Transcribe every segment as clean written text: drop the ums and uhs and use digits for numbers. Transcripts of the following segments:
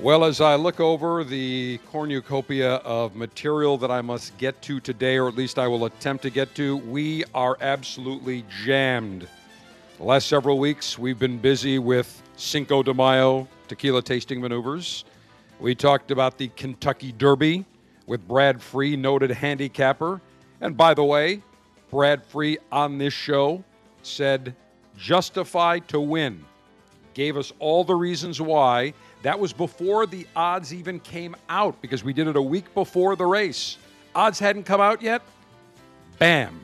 Well, as I look over the cornucopia of material that I must get to today, or at least I will attempt to get to, we are absolutely jammed. The last several weeks, we've been busy with Cinco de Mayo tequila tasting maneuvers. We talked about the Kentucky Derby with Brad Free, noted handicapper. And by the way, Brad Free on this show said, "Justify to win." Gave us all the reasons why. That was before the odds even came out, because we did it a week before the race. Odds hadn't come out yet. Bam.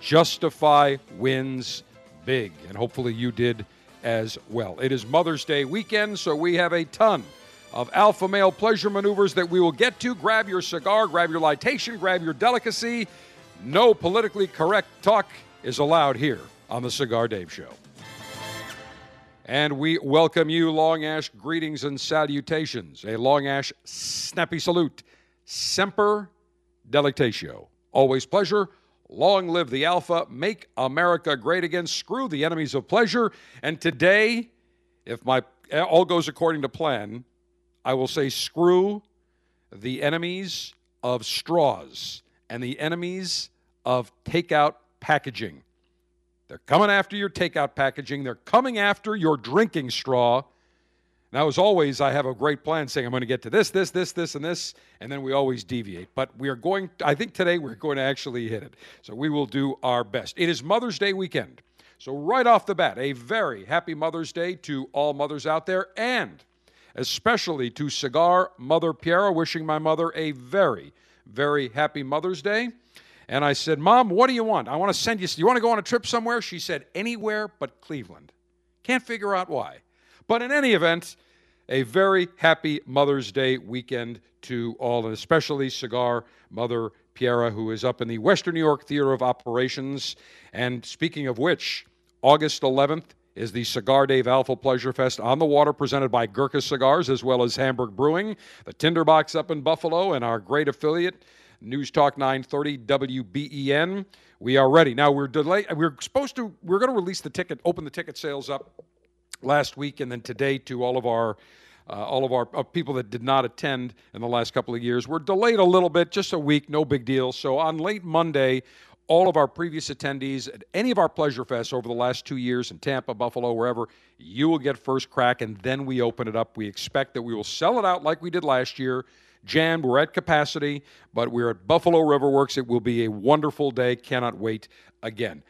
Justify wins big. And hopefully you did as well. It is Mother's Day weekend, so we have a ton of alpha male pleasure maneuvers that we will get to. Grab your cigar, grab your litation, grab your delicacy. No politically correct talk is allowed here on the Cigar Dave Show. And we welcome you, Long Ash, greetings and salutations. A Long Ash snappy salute. Semper Delectatio. Always pleasure. Long live the alpha. Make America great again. Screw the enemies of pleasure. And today, if my all goes according to plan, I will say screw the enemies of straws and the enemies of takeout packaging. They're coming after your takeout packaging. They're coming after your drinking straw. Now, as always, I have a great plan saying I'm going to get to this, and then we always deviate. But we are going, I think today we're going to actually hit it. So we will do our best. It is Mother's Day weekend. So right off the bat, a very happy Mother's Day to all mothers out there, and especially to Cigar Mother Piera, wishing my mother a very, very happy Mother's Day. And I said, "Mom, what do you want? I want to send you. You want to go on a trip somewhere?" She said, "Anywhere but Cleveland." Can't figure out why. But in any event, a very happy Mother's Day weekend to all, and especially Cigar Mother Piera, who is up in the Western New York Theater of Operations. And speaking of which, August 11th is the Cigar Dave Alpha Pleasure Fest on the water, presented by Gurkha Cigars as well as Hamburg Brewing, the Tinderbox up in Buffalo, and our great affiliate, News Talk 930 WBEN. We are ready. Now, we're delayed. We're going to release the ticket, open the ticket sales up last week, and then today to all of our people that did not attend in the last couple of years. We're delayed a little bit, just a week, no big deal. So on late Monday, all of our previous attendees at any of our pleasure fests over the last 2 years in Tampa, Buffalo, wherever, you will get first crack, and then we open it up. We expect that we will sell it out like we did last year. Jammed, we're at capacity, but we're at Buffalo River Works. It will be a wonderful day. Cannot wait again.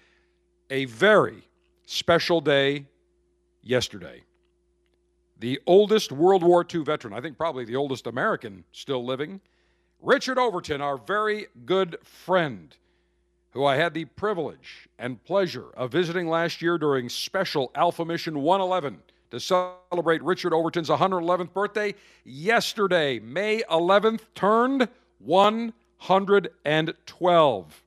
A very special day yesterday. The oldest World War II veteran, I think probably the oldest American still living, Richard Overton, our very good friend, who I had the privilege and pleasure of visiting last year during Special Alpha Mission 111. To celebrate Richard Overton's 111th birthday. Yesterday, May 11th, turned 112.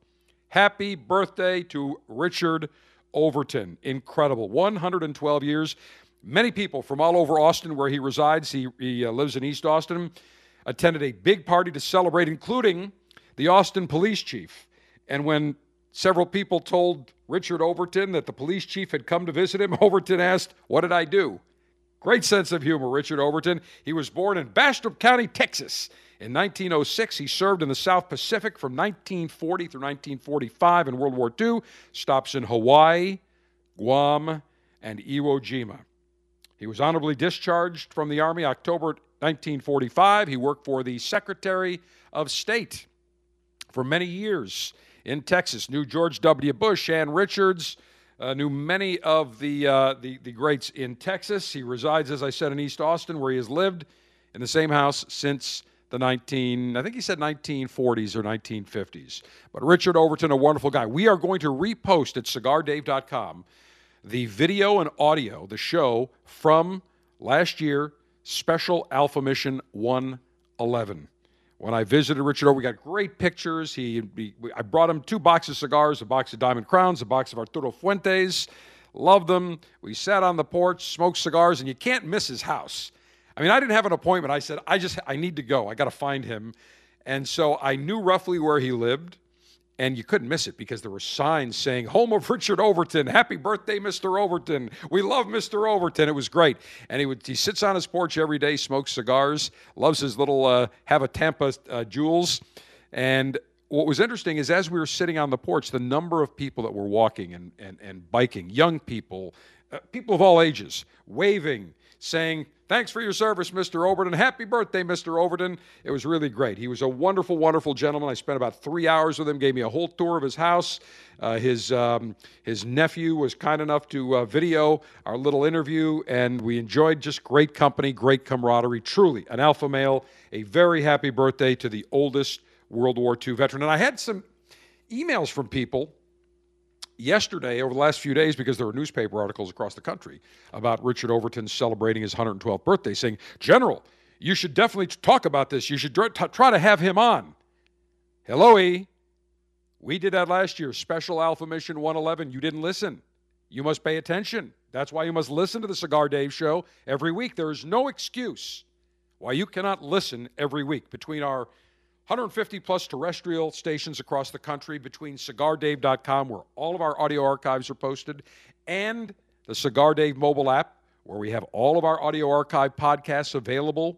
Happy birthday to Richard Overton. Incredible. 112 years. Many people from all over Austin, where he resides, he lives in East Austin, attended a big party to celebrate, including the Austin police chief. And when several people told Richard Overton that the police chief had come to visit him, Overton asked, "What did I do?" Great sense of humor, Richard Overton. He was born in Bastrop County, Texas. In 1906, he served in the South Pacific from 1940 through 1945 in World War II. Stops in Hawaii, Guam, and Iwo Jima. He was honorably discharged from the Army October 1945. He worked for the Secretary of State for many years in Texas, knew George W. Bush, Ann Richards, knew many of the greats in Texas. He resides, as I said, in East Austin, where he has lived in the same house since the 1940s or 1950s. But Richard Overton, a wonderful guy. We are going to repost at CigarDave.com the video and audio, the show from last year, Special Alpha Mission 111. When I visited Richard Overton, we got great pictures. I brought him 2 boxes of cigars, a box of Diamond Crowns, a box of Arturo Fuentes. Loved them. We sat on the porch, smoked cigars, and you can't miss his house. I mean, I didn't have an appointment. I said, I need to go. I got to find him. And so I knew roughly where he lived, and you couldn't miss it because there were signs saying, home of Richard Overton, happy birthday, Mr. Overton. We love Mr. Overton. It was great. And he sits on his porch every day, smokes cigars, loves his little Have a Tampa Jewels. And what was interesting is as we were sitting on the porch, the number of people that were walking and biking, young people, people of all ages, waving, saying, thanks for your service, Mr. Overton. Happy birthday, Mr. Overton. It was really great. He was a wonderful, wonderful gentleman. I spent about 3 hours with him, gave me a whole tour of his house. His nephew was kind enough to video our little interview, and we enjoyed just great company, great camaraderie. Truly, an alpha male, a very happy birthday to the oldest World War II veteran. And I had some emails from people yesterday, over the last few days, because there were newspaper articles across the country about Richard Overton celebrating his 112th birthday, saying, General, you should definitely talk about this. You should try to have him on. Hello, E. We did that last year, Special Alpha Mission 111. You didn't listen. You must pay attention. That's why you must listen to the Cigar Dave Show every week. There is no excuse why you cannot listen every week between our 150-plus terrestrial stations across the country, between CigarDave.com, where all of our audio archives are posted, and the Cigar Dave mobile app, where we have all of our audio archive podcasts available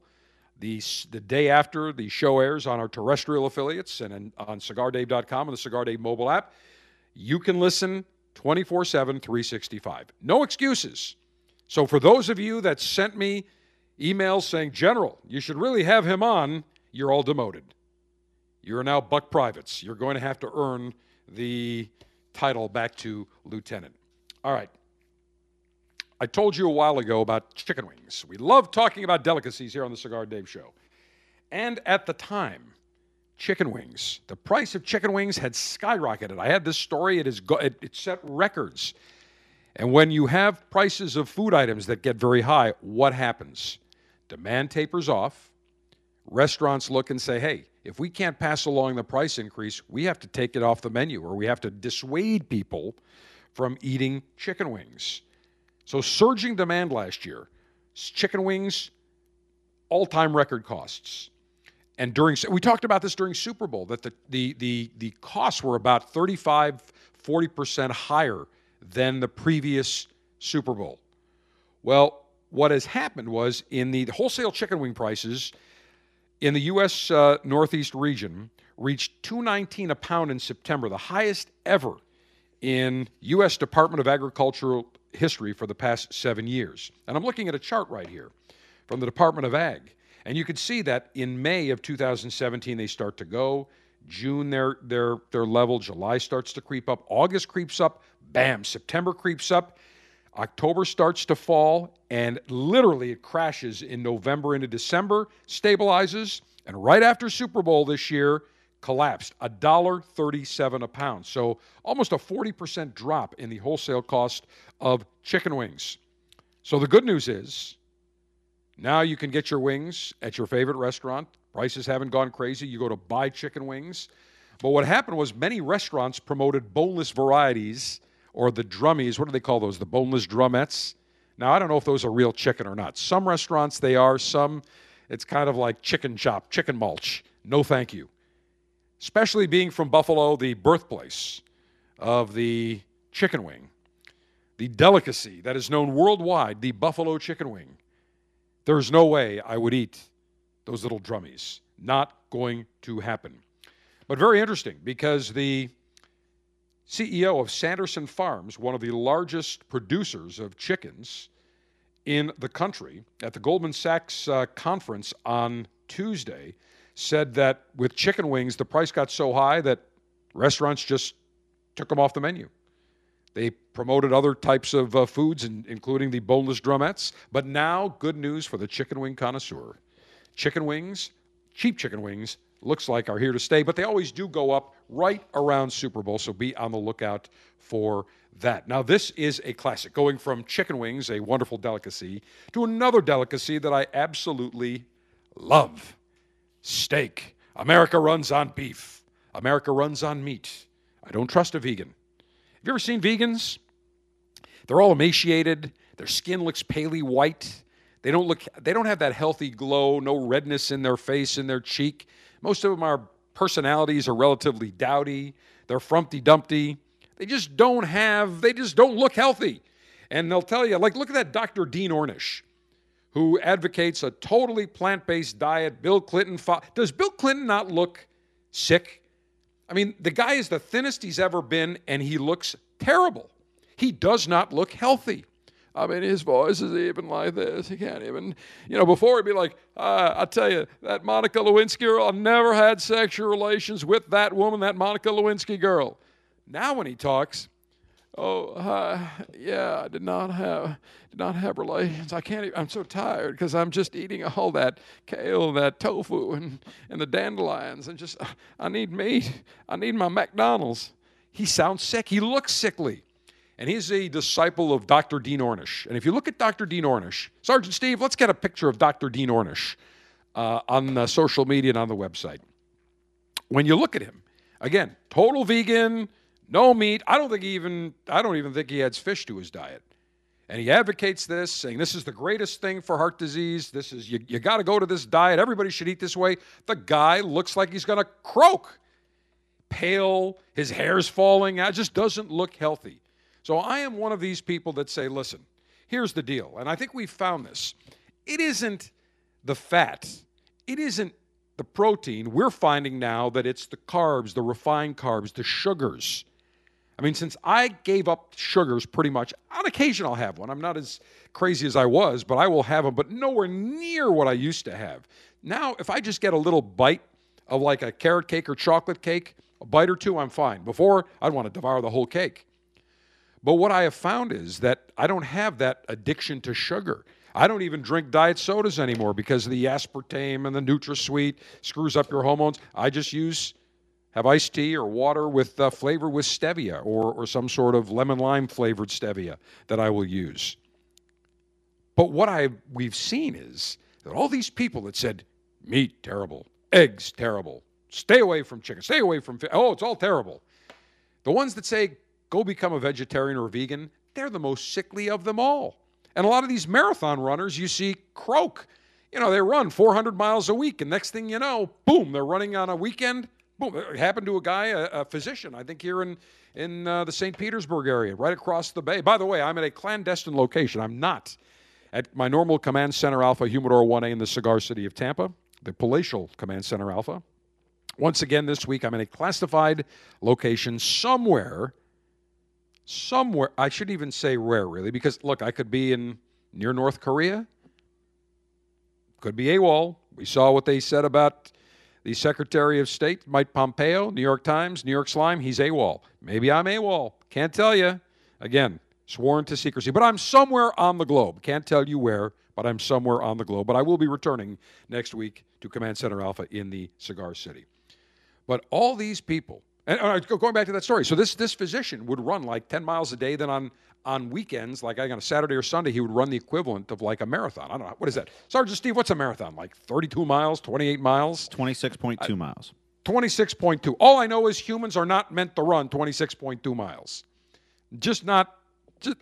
the day after the show airs on our terrestrial affiliates and on CigarDave.com and the Cigar Dave mobile app. You can listen 24/7, 365. No excuses. So for those of you that sent me emails saying, General, you should really have him on, you're all demoted. You're now buck privates. You're going to have to earn the title back to lieutenant. All right. I told you a while ago about chicken wings. We love talking about delicacies here on the Cigar Dave Show. And at the time, chicken wings, the price of chicken wings had skyrocketed. I had this story. It set records. And when you have prices of food items that get very high, what happens? Demand tapers off. Restaurants look and say, hey, if we can't pass along the price increase, we have to take it off the menu, or we have to dissuade people from eating chicken wings. So surging demand last year, chicken wings, all-time record costs. And we talked about this during Super Bowl, that the costs were about 35, 40% higher than the previous Super Bowl. Well, what has happened was in the wholesale chicken wing prices in the U.S. Northeast region reached $2.19 a pound in September, the highest ever in U.S. Department of Agricultural history for the past 7 years. And I'm looking at a chart right here from the Department of Ag. And you can see that in May of 2017, they start to go. June, their level. July starts to creep up. August creeps up. Bam, September creeps up. October starts to fall, and literally it crashes in November into December, stabilizes, and right after Super Bowl this year, collapsed, $1.37 a pound. So almost a 40% drop in the wholesale cost of chicken wings. So the good news is now you can get your wings at your favorite restaurant. Prices haven't gone crazy. You go to buy chicken wings. But what happened was many restaurants promoted boneless varieties, or the drummies. What do they call those? The boneless drumettes. Now, I don't know if those are real chicken or not. Some restaurants they are. Some, it's kind of like chicken chop, chicken mulch. No thank you. Especially being from Buffalo, the birthplace of the chicken wing, the delicacy that is known worldwide, the Buffalo chicken wing. There's no way I would eat those little drummies. Not going to happen. But very interesting, because the CEO of Sanderson Farms, one of the largest producers of chickens in the country, at the Goldman Sachs conference on Tuesday, said that with chicken wings, the price got so high that restaurants just took them off the menu. They promoted other types of foods, including the boneless drumettes. But now, good news for the chicken wing connoisseur. Chicken wings, cheap chicken wings, looks like are here to stay, but they always do go up right around Super Bowl, so be on the lookout for that. Now, this is a classic, going from chicken wings, a wonderful delicacy, to another delicacy that I absolutely love, steak. America runs on beef. America runs on meat. I don't trust a vegan. Have you ever seen vegans? They're all emaciated. Their skin looks palely white. They don't have that healthy glow, no redness in their face, in their cheek. Most of them, our personalities are relatively dowdy. They're frumpty dumpty. They just don't look healthy. And they'll tell you, like, look at that Dr. Dean Ornish, who advocates a totally plant-based diet. Bill Clinton, does Bill Clinton not look sick? I mean, the guy is the thinnest he's ever been, and he looks terrible. He does not look healthy. I mean, his voice is even like this. He can't even, you know, before he'd be like, I tell you, that Monica Lewinsky girl, I've never had sexual relations with that woman, that Monica Lewinsky girl. Now when he talks, I did not have relations. I can't even, I'm so tired because I'm just eating all that kale, that tofu and the dandelions and just, I need meat. I need my McDonald's. He sounds sick. He looks sickly. And he's a disciple of Dr. Dean Ornish. And if you look at Dr. Dean Ornish, Sergeant Steve, let's get a picture of Dr. Dean Ornish on social media and on the website. When you look at him, again, total vegan, no meat. I don't even think he adds fish to his diet. And he advocates this, saying this is the greatest thing for heart disease. This is you got to go to this diet. Everybody should eat this way. The guy looks like he's going to croak. Pale, his hair's falling out, just doesn't look healthy. So I am one of these people that say, listen, here's the deal. And I think we've found this. It isn't the fat. It isn't the protein. We're finding now that it's the carbs, the refined carbs, the sugars. I mean, since I gave up sugars pretty much, on occasion I'll have one. I'm not as crazy as I was, but I will have them, but nowhere near what I used to have. Now, if I just get a little bite of like a carrot cake or chocolate cake, a bite or two, I'm fine. Before, I'd want to devour the whole cake. But what I have found is that I don't have that addiction to sugar. I don't even drink diet sodas anymore because the aspartame and the NutraSweet screws up your hormones. I just have iced tea or water with flavor with stevia or some sort of lemon-lime flavored stevia that I will use. But what we've seen is that all these people that said, meat, terrible, eggs, terrible, stay away from chicken, stay away from fish, oh, it's all terrible. The ones that say, go become a vegetarian or a vegan, they're the most sickly of them all. And a lot of these marathon runners you see croak. You know, they run 400 miles a week, and next thing you know, boom, they're running on a weekend. Boom, it happened to a guy, a physician, I think here in the St. Petersburg area, right across the bay. By the way, I'm at a clandestine location. I'm not at my normal command center Alpha, Humidor 1A in the cigar city of Tampa, the palatial command center Alpha. Once again this week, I'm in a classified location somewhere, I shouldn't even say rare, really, because, look, I could be near North Korea, could be AWOL. We saw what they said about the Secretary of State, Mike Pompeo, New York Times, New York Slime, he's AWOL. Maybe I'm AWOL. Can't tell you. Again, sworn to secrecy. But I'm somewhere on the globe. Can't tell you where, but I'm somewhere on the globe. But I will be returning next week to Command Center Alpha in the Cigar City. But all these people... And going back to that story, so this physician would run like 10 miles a day, then on weekends, like on a Saturday or Sunday, he would run the equivalent of like a marathon. I don't know. What is that? Sergeant Steve, what's a marathon? Like 32 miles, 28 miles? 26.2 miles. 26.2. All I know is humans are not meant to run 26.2 miles.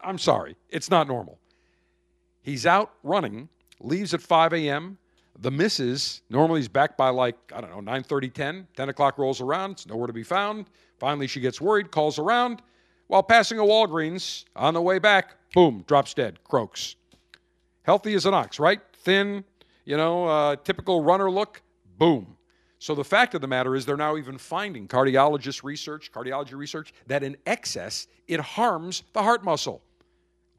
I'm sorry. It's not normal. He's out running, leaves at 5 a.m., the missus, normally he's back by like, I don't know, 9:30, 10. 10 o'clock rolls around. It's nowhere to be found. Finally, she gets worried, calls around. While passing a Walgreens, on the way back, boom, drops dead, croaks. Healthy as an ox, right? Thin, typical runner look, boom. So the fact of the matter is they're now even finding cardiology research, that in excess, it harms the heart muscle.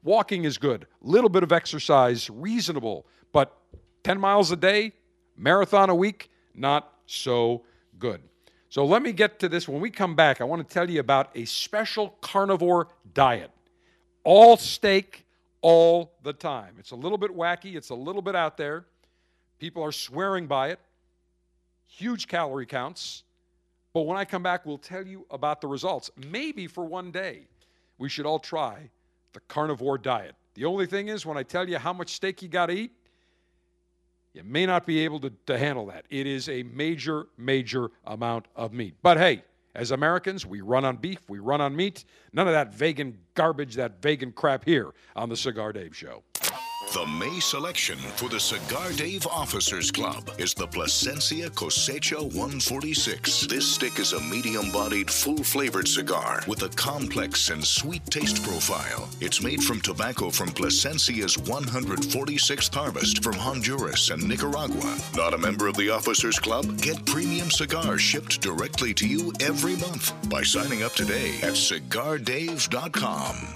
Walking is good. Little bit of exercise, reasonable, but 10 miles a day, marathon a week, not so good. So let me get to this. When we come back, I want to tell you about a special carnivore diet. All steak, all the time. It's a little bit wacky. It's a little bit out there. People are swearing by it. Huge calorie counts. But when I come back, we'll tell you about the results. Maybe for one day, we should all try the carnivore diet. The only thing is, when I tell you how much steak you got to eat, you may not be able to handle that. It is a major, major amount of meat. But hey, as Americans, we run on beef, we run on meat. None of that vegan garbage, that vegan crap here on The Cigar Dave Show. The May selection for the Cigar Dave Officers Club is the Plasencia Cosecha 146. This stick is a medium-bodied, full-flavored cigar with a complex and sweet taste profile. It's made from tobacco from Plasencia's 146th harvest from Honduras and Nicaragua. Not a member of the Officers Club? Get premium cigars shipped directly to you every month by signing up today at CigarDave.com.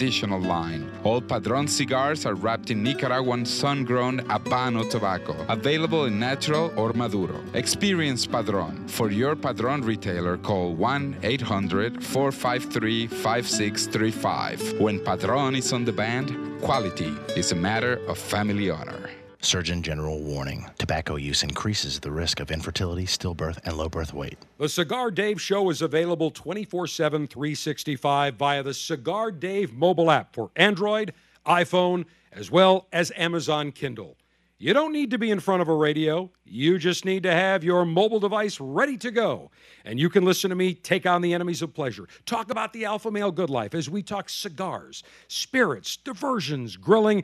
line. All Padron cigars are wrapped in Nicaraguan sun-grown Habano tobacco, available in natural or maduro. Experience Padron. For your Padron retailer, call 1-800-453-5635. When Padron is on the band, quality is a matter of family honor. Surgeon General warning. Tobacco use increases the risk of infertility, stillbirth, and low birth weight. The Cigar Dave Show is available 24/7, 365 via the Cigar Dave mobile app for Android, iPhone, as well as Amazon Kindle. You don't need to be in front of a radio. You just need to have your mobile device ready to go. And you can listen to me take on the enemies of pleasure, talk about the alpha male good life as we talk cigars, spirits, diversions, grilling,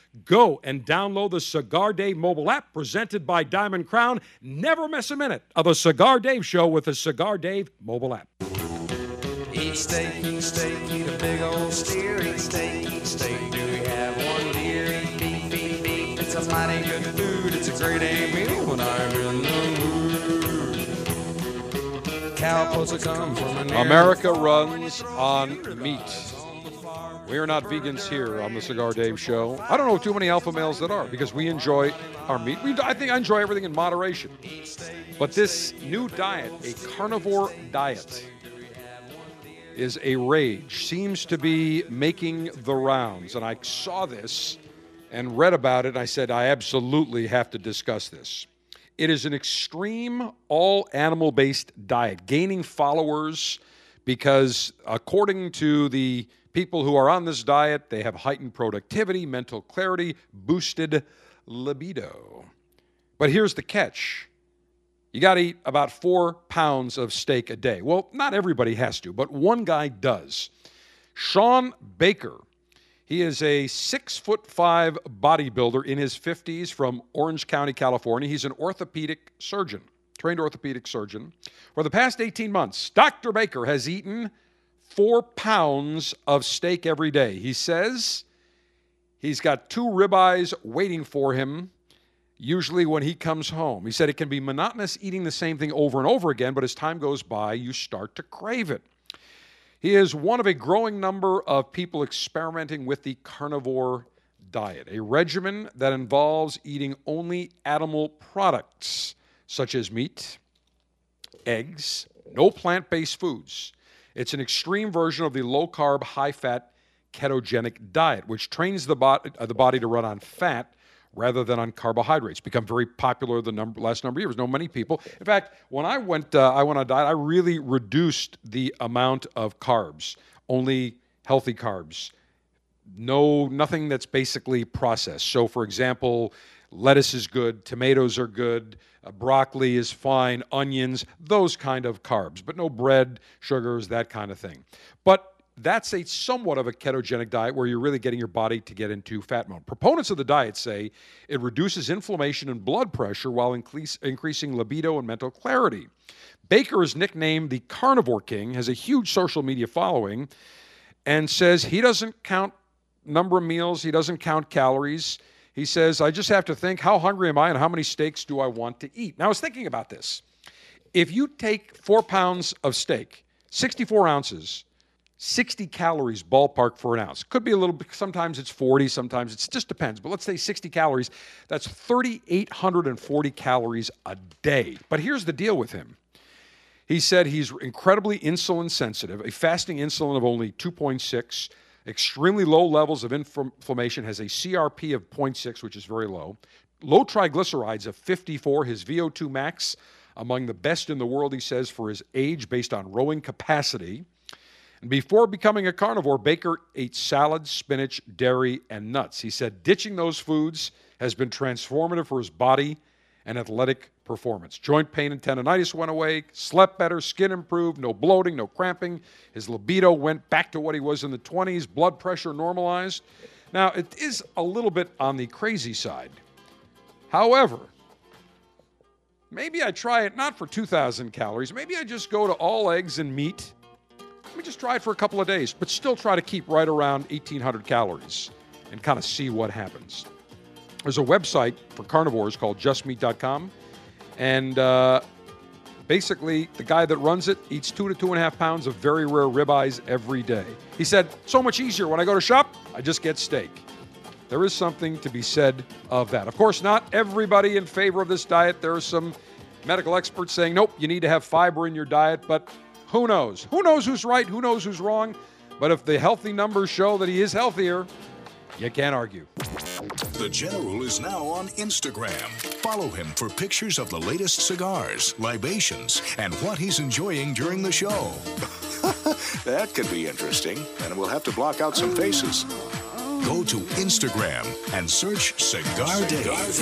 go and download the Cigar Dave mobile app presented by Diamond Crown. Never miss a minute of a Cigar Dave Show with the Cigar Dave mobile app. Eat steak, eat a big old steer. Eat steak, do we have one deer? Eat beef, beef, beef. It's a mighty good food. It's a great A meal when I'm in the mood. Cows come from America runs on meat. We are not vegans here on the Cigar Dave Show. I don't know too many alpha males that are, because we enjoy our meat. I think I enjoy everything in moderation. But this new diet, a carnivore diet, is a rage. Seems to be making the rounds. And I saw this and read about it, and I said, I absolutely have to discuss this. It is an extreme, all-animal-based diet, gaining followers because, according to the people who are on this diet, they have heightened productivity, mental clarity, boosted libido. But here's the catch. You got to eat about 4 pounds of steak a day. Well, not everybody has to, but one guy does. Sean Baker. He is a 6'5" bodybuilder in his 50s from Orange County, California. He's an orthopedic surgeon, trained orthopedic surgeon. For the past 18 months, Dr. Baker has eaten 4 pounds of steak every day. He says he's got 2 ribeyes waiting for him, usually when he comes home. He said it can be monotonous eating the same thing over and over again, but as time goes by, you start to crave it. He is one of a growing number of people experimenting with the carnivore diet, a regimen that involves eating only animal products, such as meat, eggs, no plant-based foods. It's an extreme version of the low-carb, high-fat, ketogenic diet, which trains the body to run on fat rather than on carbohydrates. Become very popular the last number of years. Know many people. In fact, when I went on a diet, I really reduced the amount of carbs, only healthy carbs. No, nothing that's basically processed. So, for example, lettuce is good, tomatoes are good, broccoli is fine, onions, those kind of carbs, but no bread, sugars, that kind of thing. But that's a somewhat of a ketogenic diet where you're really getting your body to get into fat mode. Proponents of the diet say it reduces inflammation and blood pressure while increasing libido and mental clarity. Baker is nicknamed the Carnivore King, has a huge social media following, and says he doesn't count number of meals, he doesn't count calories. He says, I just have to think, how hungry am I and how many steaks do I want to eat? Now, I was thinking about this. If you take 4 pounds of steak, 64 ounces, 60 calories ballpark for an ounce. Could be a little bit, sometimes it's 40, sometimes it just depends. But let's say 60 calories, that's 3,840 calories a day. But here's the deal with him. He said he's incredibly insulin sensitive, a fasting insulin of only 2.6, extremely low levels of inflammation, has a CRP of 0.6, which is very low, low triglycerides of 54, his VO2 max among the best in the world, he says, for his age based on rowing capacity. And before becoming a carnivore, Baker ate salad, spinach, dairy, and nuts. He said ditching those foods has been transformative for his body and athletic performance. Joint pain and tendonitis went away, slept better, skin improved, no bloating, no cramping. His libido went back to what he was in the 20s, blood pressure normalized. Now, it is a little bit on the crazy side. However, maybe I try it not for 2,000 calories. Maybe I just go to all eggs and meat. Let me just try it for a couple of days, but still try to keep right around 1,800 calories and kind of see what happens. There's a website for carnivores called justmeat.com. And basically, the guy that runs it eats 2 to 2.5 pounds of very rare ribeyes every day. He said, so much easier. When I go to shop, I just get steak. There is something to be said of that. Of course, not everybody in favor of this diet. There are some medical experts saying, nope, you need to have fiber in your diet. But who knows? Who knows who's right? Who knows who's wrong? But if the healthy numbers show that he is healthier, you can't argue. The General is now on Instagram. Follow him for pictures of the latest cigars, libations, and what he's enjoying during the show. That could be interesting, and we'll have to block out some faces. Go to Instagram and search Cigar Dave.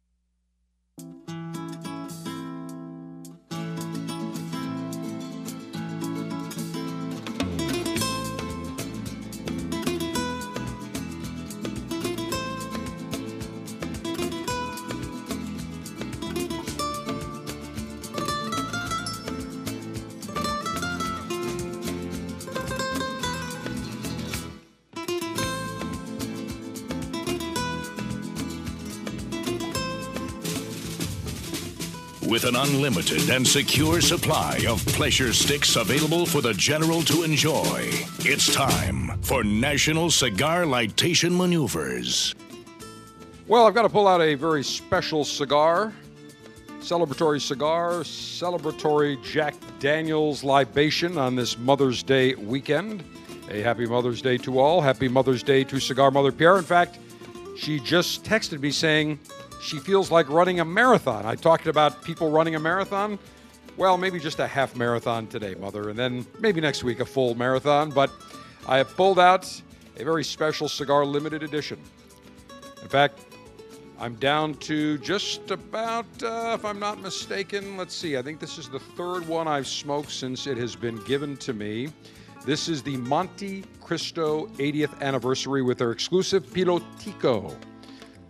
With an unlimited and secure supply of pleasure sticks available for the General to enjoy, it's time for National Cigar Lightation Maneuvers. Well, I've got to pull out a very special cigar, celebratory Jack Daniels libation on this Mother's Day weekend. A happy Mother's Day to all. Happy Mother's Day to Cigar Mother Piera. In fact, she just texted me saying she feels like running a marathon. I talked about people running a marathon. Well, maybe just a half marathon today, Mother, and then maybe next week a full marathon. But I have pulled out a very special cigar limited edition. In fact, I'm down to just about, if I'm not mistaken, let's see, I think this is the third one I've smoked since it has been given to me. This is the Monte Cristo 80th anniversary with their exclusive Pilotico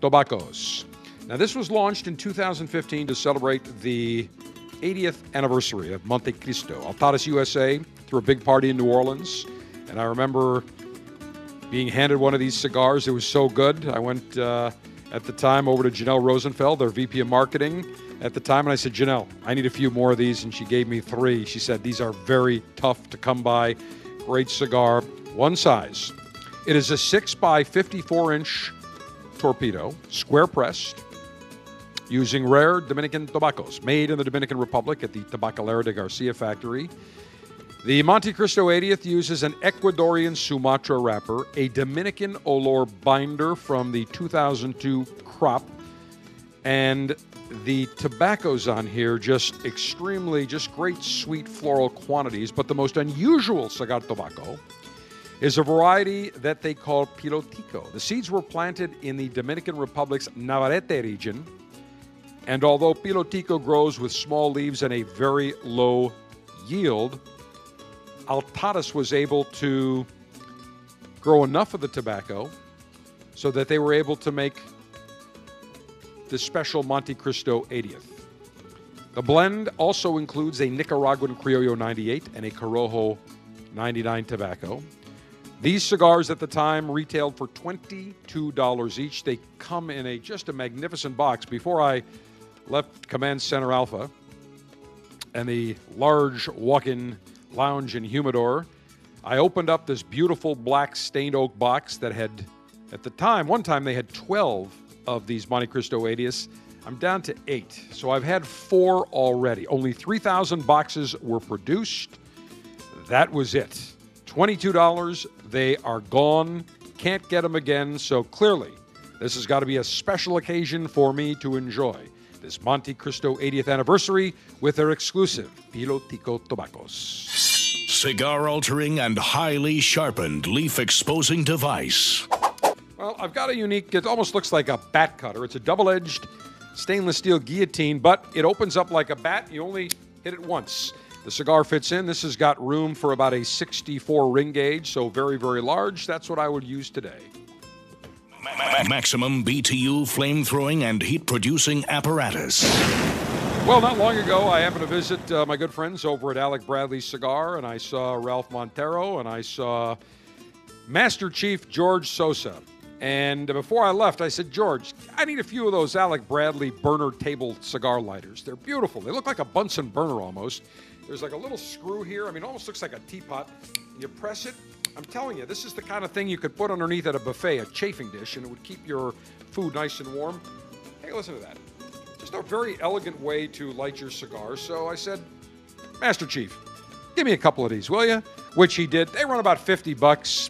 tobaccos. Now, this was launched in 2015 to celebrate the 80th anniversary of Monte Cristo. Altadis USA threw a big party in New Orleans, and I remember being handed one of these cigars. It was so good. I went at the time over to Janelle Rosenfeld, their VP of marketing at the time, and I said, Janelle, I need a few more of these, and she gave me three. She said, these are very tough to come by. Great cigar, one size. It is a 6x54-inch torpedo, square-pressed, using rare Dominican tobaccos, made in the Dominican Republic at the Tabacalera de Garcia factory. The Monte Cristo 80th uses an Ecuadorian Sumatra wrapper, a Dominican Olor binder from the 2002 crop, and the tobaccos on here just extremely, just great sweet floral quantities. But the most unusual cigar tobacco is a variety that they call Pilotico. The seeds were planted in the Dominican Republic's Navarrete region, and although Pilotico grows with small leaves and a very low yield, Altadis was able to grow enough of the tobacco so that they were able to make the special Monte Cristo 80th. The blend also includes a Nicaraguan Criollo 98 and a Corojo 99 tobacco. These cigars at the time retailed for $22 each. They come in just a magnificent box. Before I left Command Center Alpha and the large walk-in lounge and humidor, I opened up this beautiful black stained oak box that had, at the time, one time they had 12 of these Monte Cristo 80s. I'm down to 8, so I've had 4 already. Only 3,000 boxes were produced. That was it. $22, they are gone. Can't get them again, so clearly this has got to be a special occasion for me to enjoy this Monte Cristo 80th anniversary with their exclusive Pilotico tobaccos. Cigar-altering and highly sharpened leaf-exposing device. Well, I've got a unique, it almost looks like a bat cutter. It's a double-edged stainless steel guillotine, but it opens up like a bat. You only hit it once. The cigar fits in. This has got room for about a 64 ring gauge, so very, very large. That's what I would use today. Maximum BTU flame-throwing and heat-producing apparatus. Well, not long ago, I happened to visit my good friends over at Alec Bradley's Cigar, and I saw Ralph Montero, and I saw Master Chief George Sosa. And before I left, I said, George, I need a few of those Alec Bradley burner table cigar lighters. They're beautiful. They look like a Bunsen burner almost. There's like a little screw here. I mean, it almost looks like a teapot. You press it. I'm telling you, this is the kind of thing you could put underneath at a buffet, a chafing dish, and it would keep your food nice and warm. Hey, listen to that. Just a very elegant way to light your cigar. So I said, Master Chief, give me a couple of these, will you? Which he did. They run about $50, $50,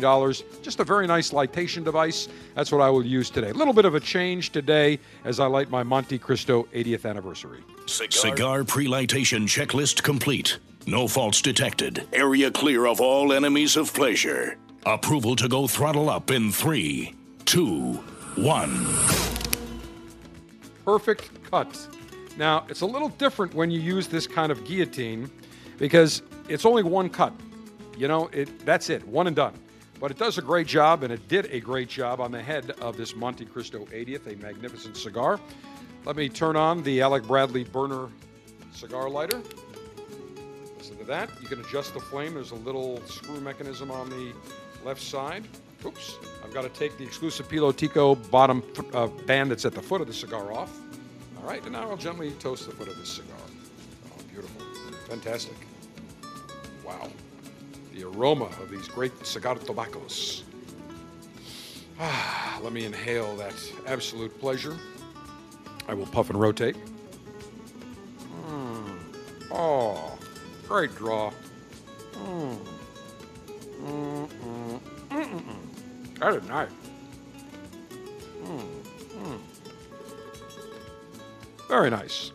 $60. Just a very nice lightation device. That's what I will use today. A little bit of a change today as I light my Monte Cristo 80th anniversary. Cigar pre-lightation checklist complete. No faults detected. Area clear of all enemies of pleasure. Approval to go throttle up in 3, 2, 1. Perfect cut. Now, it's a little different when you use this kind of guillotine because it's only one cut. You know, that's it, one and done. But it does a great job, and it did a great job on the head of this Monte Cristo 80th, a magnificent cigar. Let me turn on the Alec Bradley burner cigar lighter. Listen to that. You can adjust the flame. There's a little screw mechanism on the left side. Oops. I've got to take the exclusive Pilotico bottom band that's at the foot of the cigar off. All right, and now I'll gently toast the foot of this cigar. Oh, beautiful. Fantastic. Wow. The aroma of these great cigar tobaccos. Ah, let me inhale that absolute pleasure. I will puff and rotate. Oh. Great draw. That is nice. Very nice.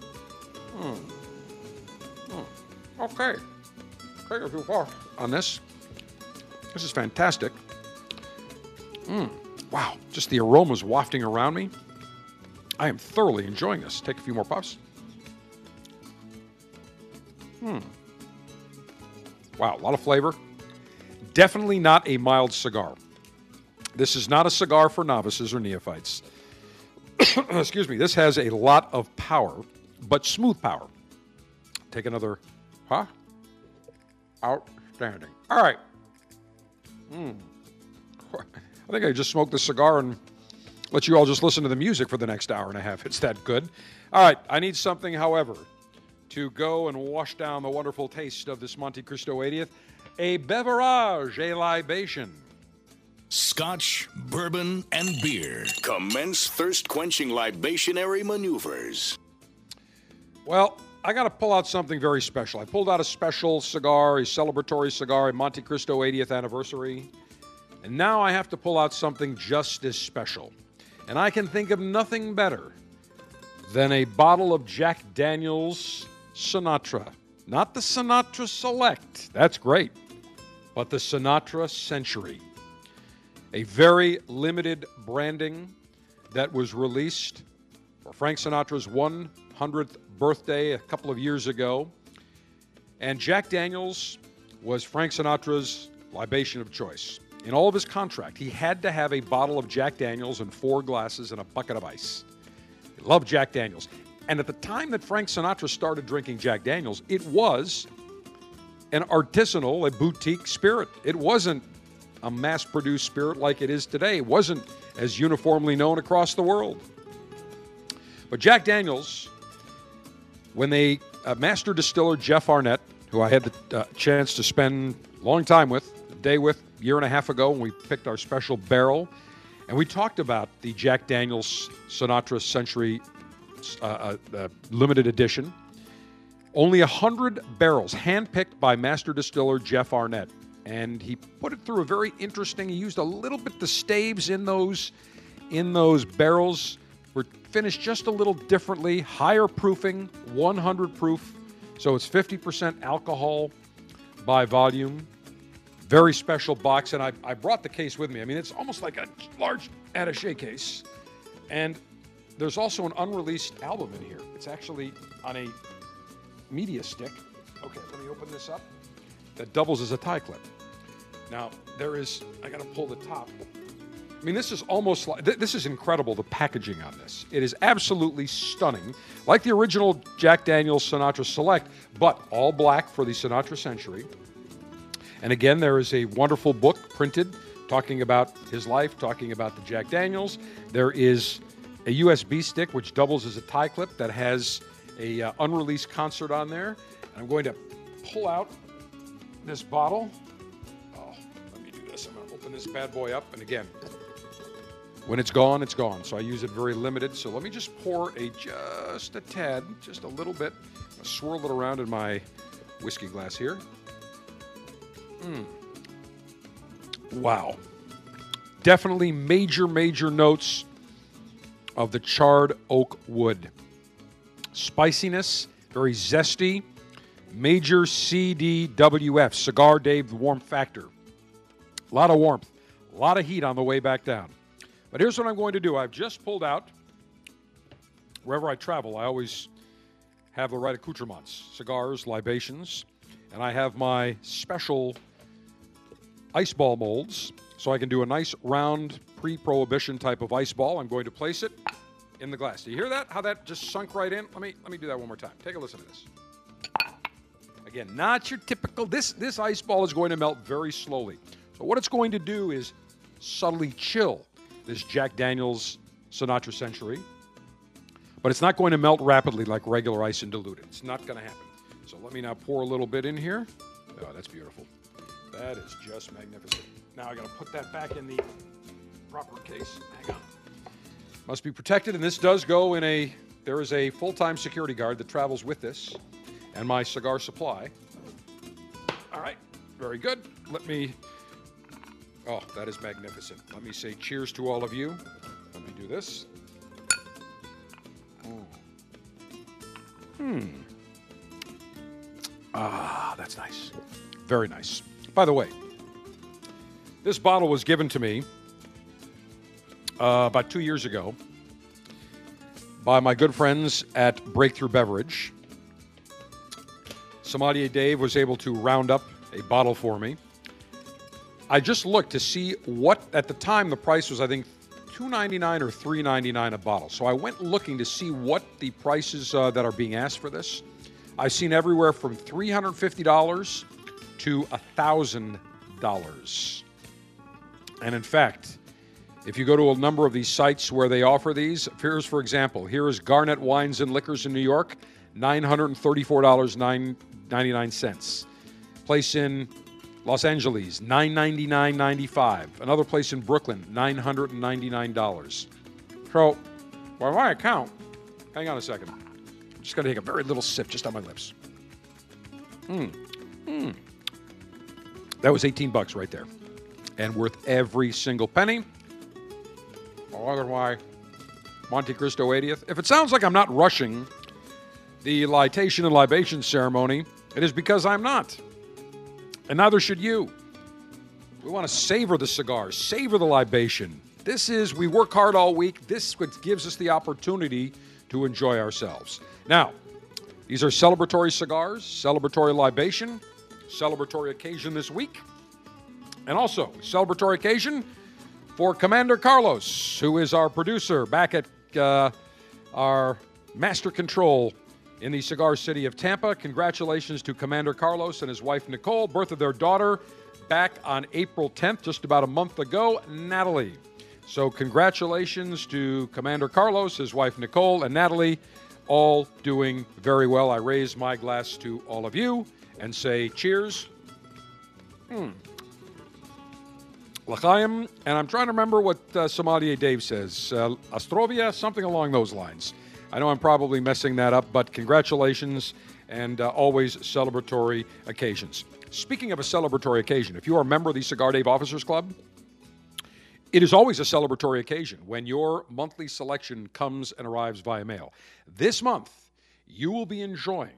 Okay. Take a few parts on this. This is fantastic. Wow, just the aromas wafting around me. I am thoroughly enjoying this. Take a few more puffs. Wow, a lot of flavor. Definitely not a mild cigar. This is not a cigar for novices or neophytes. Excuse me. This has a lot of power, but smooth power. Take another, Outstanding. All right. I think I just smoked this cigar and let you all just listen to the music for the next hour and a half. It's that good. All right. I need something, however, to go and wash down the wonderful taste of this Monte Cristo 80th. A beverage, a libation. Scotch, bourbon, and beer. Commence thirst-quenching libationary maneuvers. Well, I got to pull out something very special. I pulled out a special cigar, a celebratory cigar, a Monte Cristo 80th anniversary. And now I have to pull out something just as special. And I can think of nothing better than a bottle of Jack Daniels Sinatra. Not the Sinatra Select. That's great. But the Sinatra Century. A very limited branding that was released for Frank Sinatra's 100th birthday a couple of years ago. And Jack Daniels was Frank Sinatra's libation of choice. In all of his contract, he had to have a bottle of Jack Daniels and 4 glasses and a bucket of ice. He loved Jack Daniels. And at the time that Frank Sinatra started drinking Jack Daniels, it was an artisanal, a boutique spirit. It wasn't a mass-produced spirit like it is today. It wasn't as uniformly known across the world. But Jack Daniels, when they master distiller Jeff Arnett, who I had the chance to spend a long time with, a day with, a year and a half ago, when we picked our special barrel, and we talked about the Jack Daniels Sinatra Century limited edition. Only 100 barrels, handpicked by master distiller Jeff Arnett. And he put it through a very interesting, he used a little bit the staves in those barrels were finished just a little differently, higher proofing, 100 proof. So it's 50% alcohol by volume. Very special box. And I brought the case with me. I mean, it's almost like a large attaché case. And there's also an unreleased album in here. It's actually on a media stick. Okay, let me open this up. That doubles as a tie clip. Now, I gotta pull the top. I mean, this is almost like, this is incredible, the packaging on this. It is absolutely stunning, like the original Jack Daniels Sinatra Select, but all black for the Sinatra Century. And again, there is a wonderful book printed talking about his life, talking about the Jack Daniels. There is a USB stick, which doubles as a tie clip, that has a unreleased concert on there. And I'm going to pull out this bottle. Oh, let me do this. I'm going to open this bad boy up. And again, when it's gone, it's gone. So I use it very limited. So let me just pour just a tad, just a little bit. I'm going to swirl it around in my whiskey glass here. Wow. Definitely major, major notes of the charred oak wood. Spiciness, very zesty. Major CDWF, Cigar Dave Warmth Factor. A lot of warmth, a lot of heat on the way back down. But here's what I'm going to do. I've just pulled out, wherever I travel, I always have the right accoutrements, cigars, libations, and I have my special ice ball molds, so I can do a nice round pre-prohibition type of ice ball. I'm going to place it in the glass. Do you hear that? How that just sunk right in? Let me do that one more time. Take a listen to this. Again, not your typical, this ice ball is going to melt very slowly. So what it's going to do is subtly chill this Jack Daniels Sinatra Century, but it's not going to melt rapidly like regular ice and diluted. It's not going to happen. So let me now pour a little bit in here. Oh, that's beautiful. That is just magnificent. Now I got to put that back in the proper case. Hang on. Must be protected, and this does go in there is a full-time security guard that travels with this. And my cigar supply. All right, very good. Let me Oh, that is magnificent. Let me say cheers to all of you. Let me do this. Oh. Ah, that's nice. Very nice. By the way, this bottle was given to me about 2 years ago by my good friends at Breakthrough Beverage. Sommelier Dave was able to round up a bottle for me. I just looked to see what, at the time, the price was, I think, $2.99 or $3.99 a bottle. So I went looking to see what the prices that are being asked for this. I've seen everywhere from $350 to $1,000. And in fact, if you go to a number of these sites where they offer these, here's, for example, here is Garnet Wines and Liquors in New York, $934.99. Place in Los Angeles, $999.95. Another place in Brooklyn, $999. So, by my account, hang on a second. I'm just going to take a very little sip just on my lips. That was $18 right there. And worth every single penny. Otherwise, Monte Cristo 80th. If it sounds like I'm not rushing the litation and libation ceremony, it is because I'm not. And neither should you. We want to savor the cigars, savor the libation. This is, we work hard all week. This gives us the opportunity to enjoy ourselves. Now, these are celebratory cigars, celebratory libation, celebratory occasion this week. And also, celebratory occasion for Commander Carlos, who is our producer back at our master control in the cigar city of Tampa. Congratulations to Commander Carlos and his wife, Nicole. Birth of their daughter back on April 10th, just about a month ago, Natalie. So congratulations to Commander Carlos, his wife, Nicole, and Natalie, all doing very well. I raise my glass to all of you and say cheers. L'chaim, and I'm trying to remember what Sommelier Dave says. Astrovia, something along those lines. I know I'm probably messing that up, but congratulations and always celebratory occasions. Speaking of a celebratory occasion, if you are a member of the Cigar Dave Officers Club, it is always a celebratory occasion when your monthly selection comes and arrives via mail. This month, you will be enjoying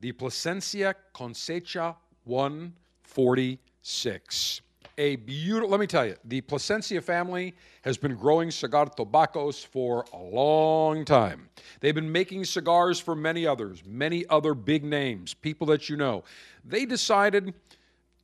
the Plasencia Cosecha 146. A beautiful, let me tell you, the Plasencia family has been growing cigar tobaccos for a long time. They've been making cigars for many others, many other big names, people that you know. They decided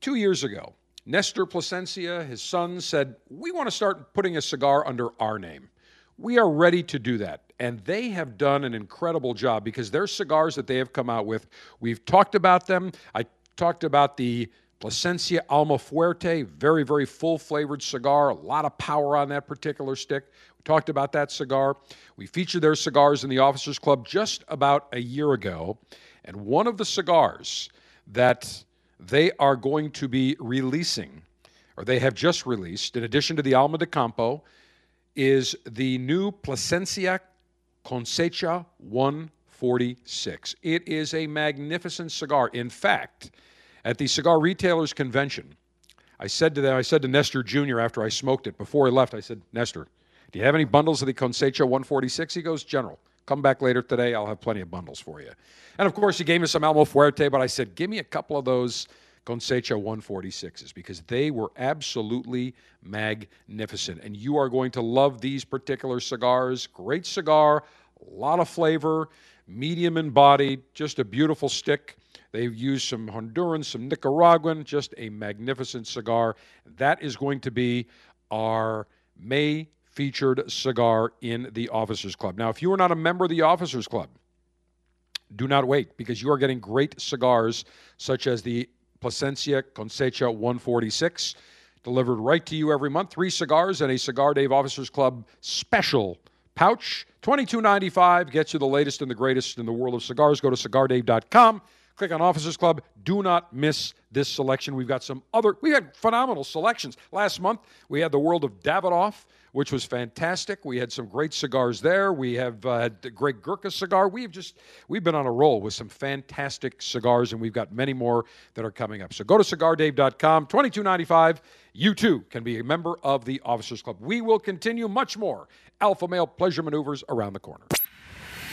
2 years ago, Nestor Plasencia, his son, said, we want to start putting a cigar under our name. We are ready to do that. And they have done an incredible job because their cigars that they have come out with, we've talked about them. I talked about the Plasencia Almafuerte, very, very full-flavored cigar. A lot of power on that particular stick. We talked about that cigar. We featured their cigars in the Officers Club just about a year ago. And one of the cigars that they are going to be releasing, or they have just released, in addition to the Alma de Campo, is the new Plasencia Cosecha 146. It is a magnificent cigar. In fact, at the Cigar Retailers Convention, I said to Nestor Jr. after I smoked it, before he left, I said, Nestor, do you have any bundles of the Cosecha 146? He goes, General, come back later today. I'll have plenty of bundles for you. And, of course, he gave me some Almafuerte, but I said, give me a couple of those Cosecha 146s because they were absolutely magnificent. And you are going to love these particular cigars. Great cigar, a lot of flavor, medium in body, just a beautiful stick. They've used some Honduran, some Nicaraguan, just a magnificent cigar. That is going to be our May featured cigar in the Officers Club. Now, if you are not a member of the Officers Club, do not wait because you are getting great cigars such as the Plasencia Cosecha 146 delivered right to you every month. 3 cigars and a Cigar Dave Officers Club special pouch. $22.95 gets you the latest and the greatest in the world of cigars. Go to CigarDave.com. Click on Officers Club. Do not miss this selection. We had phenomenal selections. Last month, we had the World of Davidoff, which was fantastic. We had some great cigars there. We have had a great Gurkha cigar. We've been on a roll with some fantastic cigars, and we've got many more that are coming up. So go to CigarDave.com, $22.95. You, too, can be a member of the Officers Club. We will continue much more Alpha Male Pleasure Maneuvers around the corner.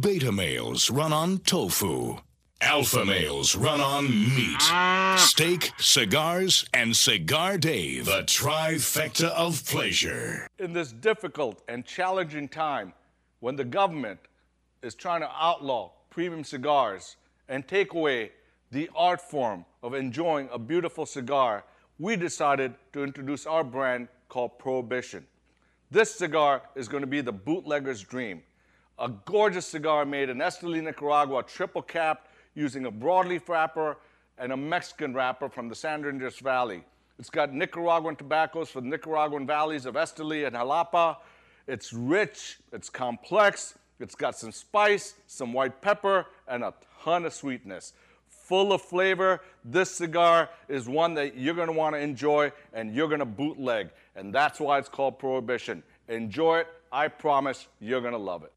Beta males run on tofu. Alpha males run on meat, steak, cigars, and Cigar Dave, the trifecta of pleasure. In this difficult and challenging time, when the government is trying to outlaw premium cigars and take away the art form of enjoying a beautiful cigar, we decided to introduce our brand called Prohibition. This cigar is going to be the bootlegger's dream. A gorgeous cigar made in Esteli, Nicaragua, triple capped, using a broadleaf wrapper and a Mexican wrapper from the San Andres Valley. It's got Nicaraguan tobaccos from the Nicaraguan valleys of Esteli and Jalapa. It's rich, it's complex, it's got some spice, some white pepper, and a ton of sweetness. Full of flavor, this cigar is one that you're gonna wanna enjoy and you're gonna bootleg, and that's why it's called Prohibition. Enjoy it, I promise you're gonna love it.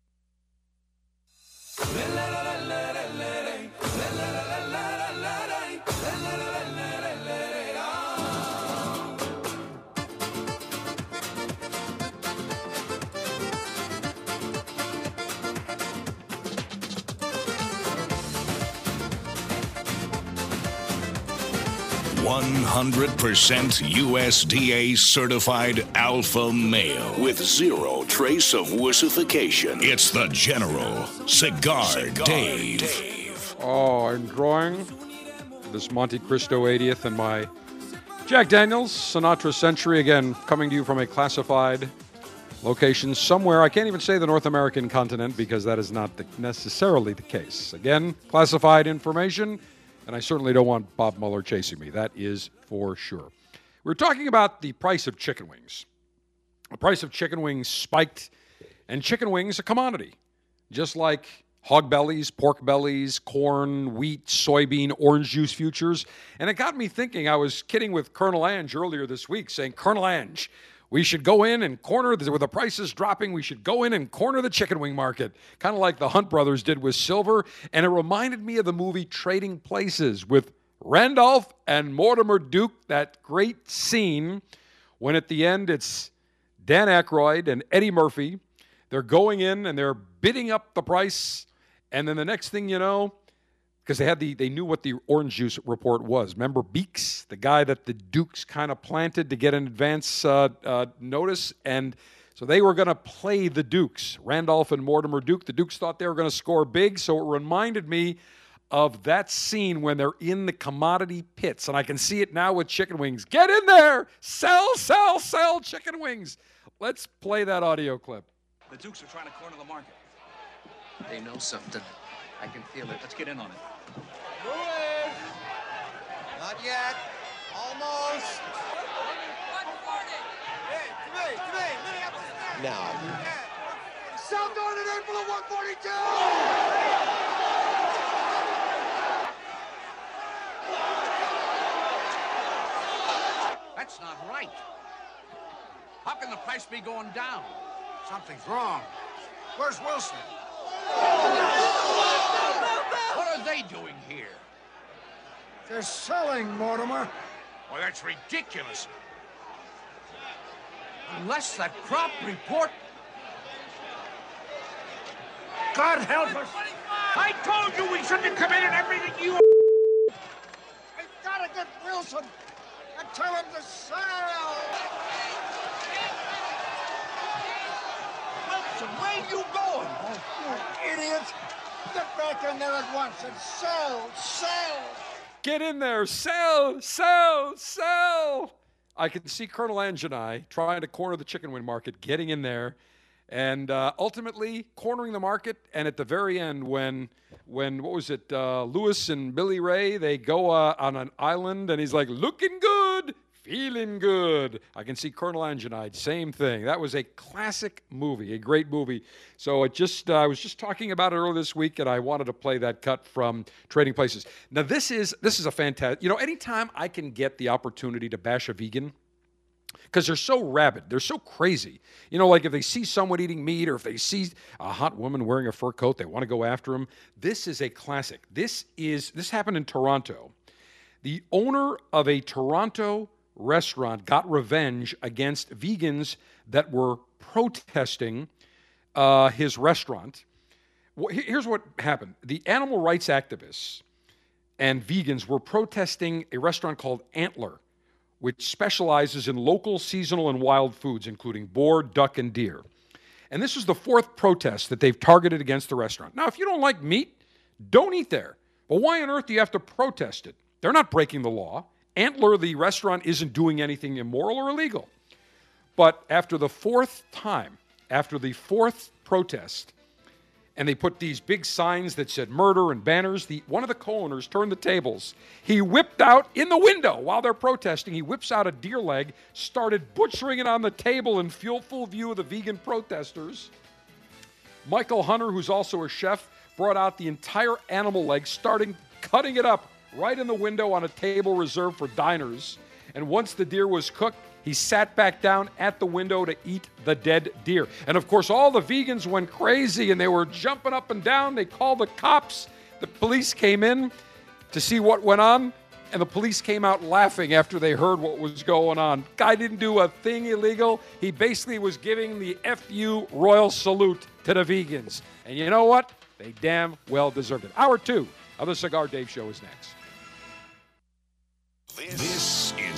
%100% USDA certified alpha male with zero trace of wussification. It's the General Cigar Dave. Oh, enjoying this Monte Cristo 80th and my Jack Daniels Sinatra Century. Again, coming to you from a classified location somewhere. I can't even say the North American continent because that is not necessarily the case. Again, classified information. And I certainly don't want Bob Mueller chasing me. That is for sure. We're talking about the price of chicken wings. The price of chicken wings spiked, and chicken wings are a commodity, just like hog bellies, pork bellies, corn, wheat, soybean, orange juice futures. And it got me thinking. I was kidding with Colonel Ange earlier this week, saying, Colonel Ange, we should go in and corner, where the price is dropping, we should go in and corner the chicken wing market, kind of like the Hunt brothers did with silver. And it reminded me of the movie Trading Places with Randolph and Mortimer Duke, that great scene when at the end it's Dan Aykroyd and Eddie Murphy. They're going in and they're bidding up the price. And then the next thing you know, because they knew what the orange juice report was. Remember Beeks, the guy that the Dukes kind of planted to get an advance notice? And so they were going to play the Dukes, Randolph and Mortimer Duke. The Dukes thought they were going to score big, so it reminded me of that scene when they're in the commodity pits. And I can see it now with chicken wings. Get in there! Sell, sell, sell chicken wings! Let's play that audio clip. The Dukes are trying to corner the market. They know something. I can feel it. Let's get in on it. Good. Not yet. Almost. Hey, come Now. South on an April of 142! That's not right. How can the price be going down? Something's wrong. Where's Wilson? What are they doing here? They're selling, Mortimer. Well, that's ridiculous. Unless that crop report... God help us! I told you we shouldn't have committed everything you... I've got to get Wilson and tell him to sell! Wilson, where are you going? Oh, you idiot! Get back in there at once and sell! Sell! Get in there! Sell! Sell! Sell! I can see Colonel Angeni trying to corner the chicken wing market, getting in there, and ultimately cornering the market. And at the very end, when what was it, Lewis and Billy Ray, they go on an island, and he's like, looking good, feeling good. I can see Colonel Angeni, same thing. That was a classic movie, a great movie. So it just, I was just talking about it earlier this week, and I wanted to play that cut from Trading Places. Now, this is a fantastic, you know, anytime I can get the opportunity to bash a vegan, because they're so rabid. They're so crazy. You know, like if they see someone eating meat or if they see a hot woman wearing a fur coat, they want to go after them. This is a classic. This happened in Toronto. The owner of a Toronto restaurant got revenge against vegans that were protesting his restaurant. Well, here's what happened. The animal rights activists and vegans were protesting a restaurant called Antler, which specializes in local, seasonal, and wild foods, including boar, duck, and deer. And this is the fourth protest that they've targeted against the restaurant. Now, if you don't like meat, don't eat there. But why on earth do you have to protest it? They're not breaking the law. Antler, the restaurant, isn't doing anything immoral or illegal. But after the fourth time, after the fourth protest, and they put these big signs that said murder and banners. One of the co-owners turned the tables. He whipped out in the window while they're protesting. He whips out a deer leg, started butchering it on the table in full view of the vegan protesters. Michael Hunter, who's also a chef, brought out the entire animal leg, starting cutting it up right in the window on a table reserved for diners. And once the deer was cooked, he sat back down at the window to eat the dead deer. And, of course, all the vegans went crazy, and they were jumping up and down. They called the cops. The police came in to see what went on, and the police came out laughing after they heard what was going on. Guy didn't do a thing illegal. He basically was giving the FU royal salute to the vegans. And you know what? They damn well deserved it. Hour two of the Cigar Dave Show is next. This is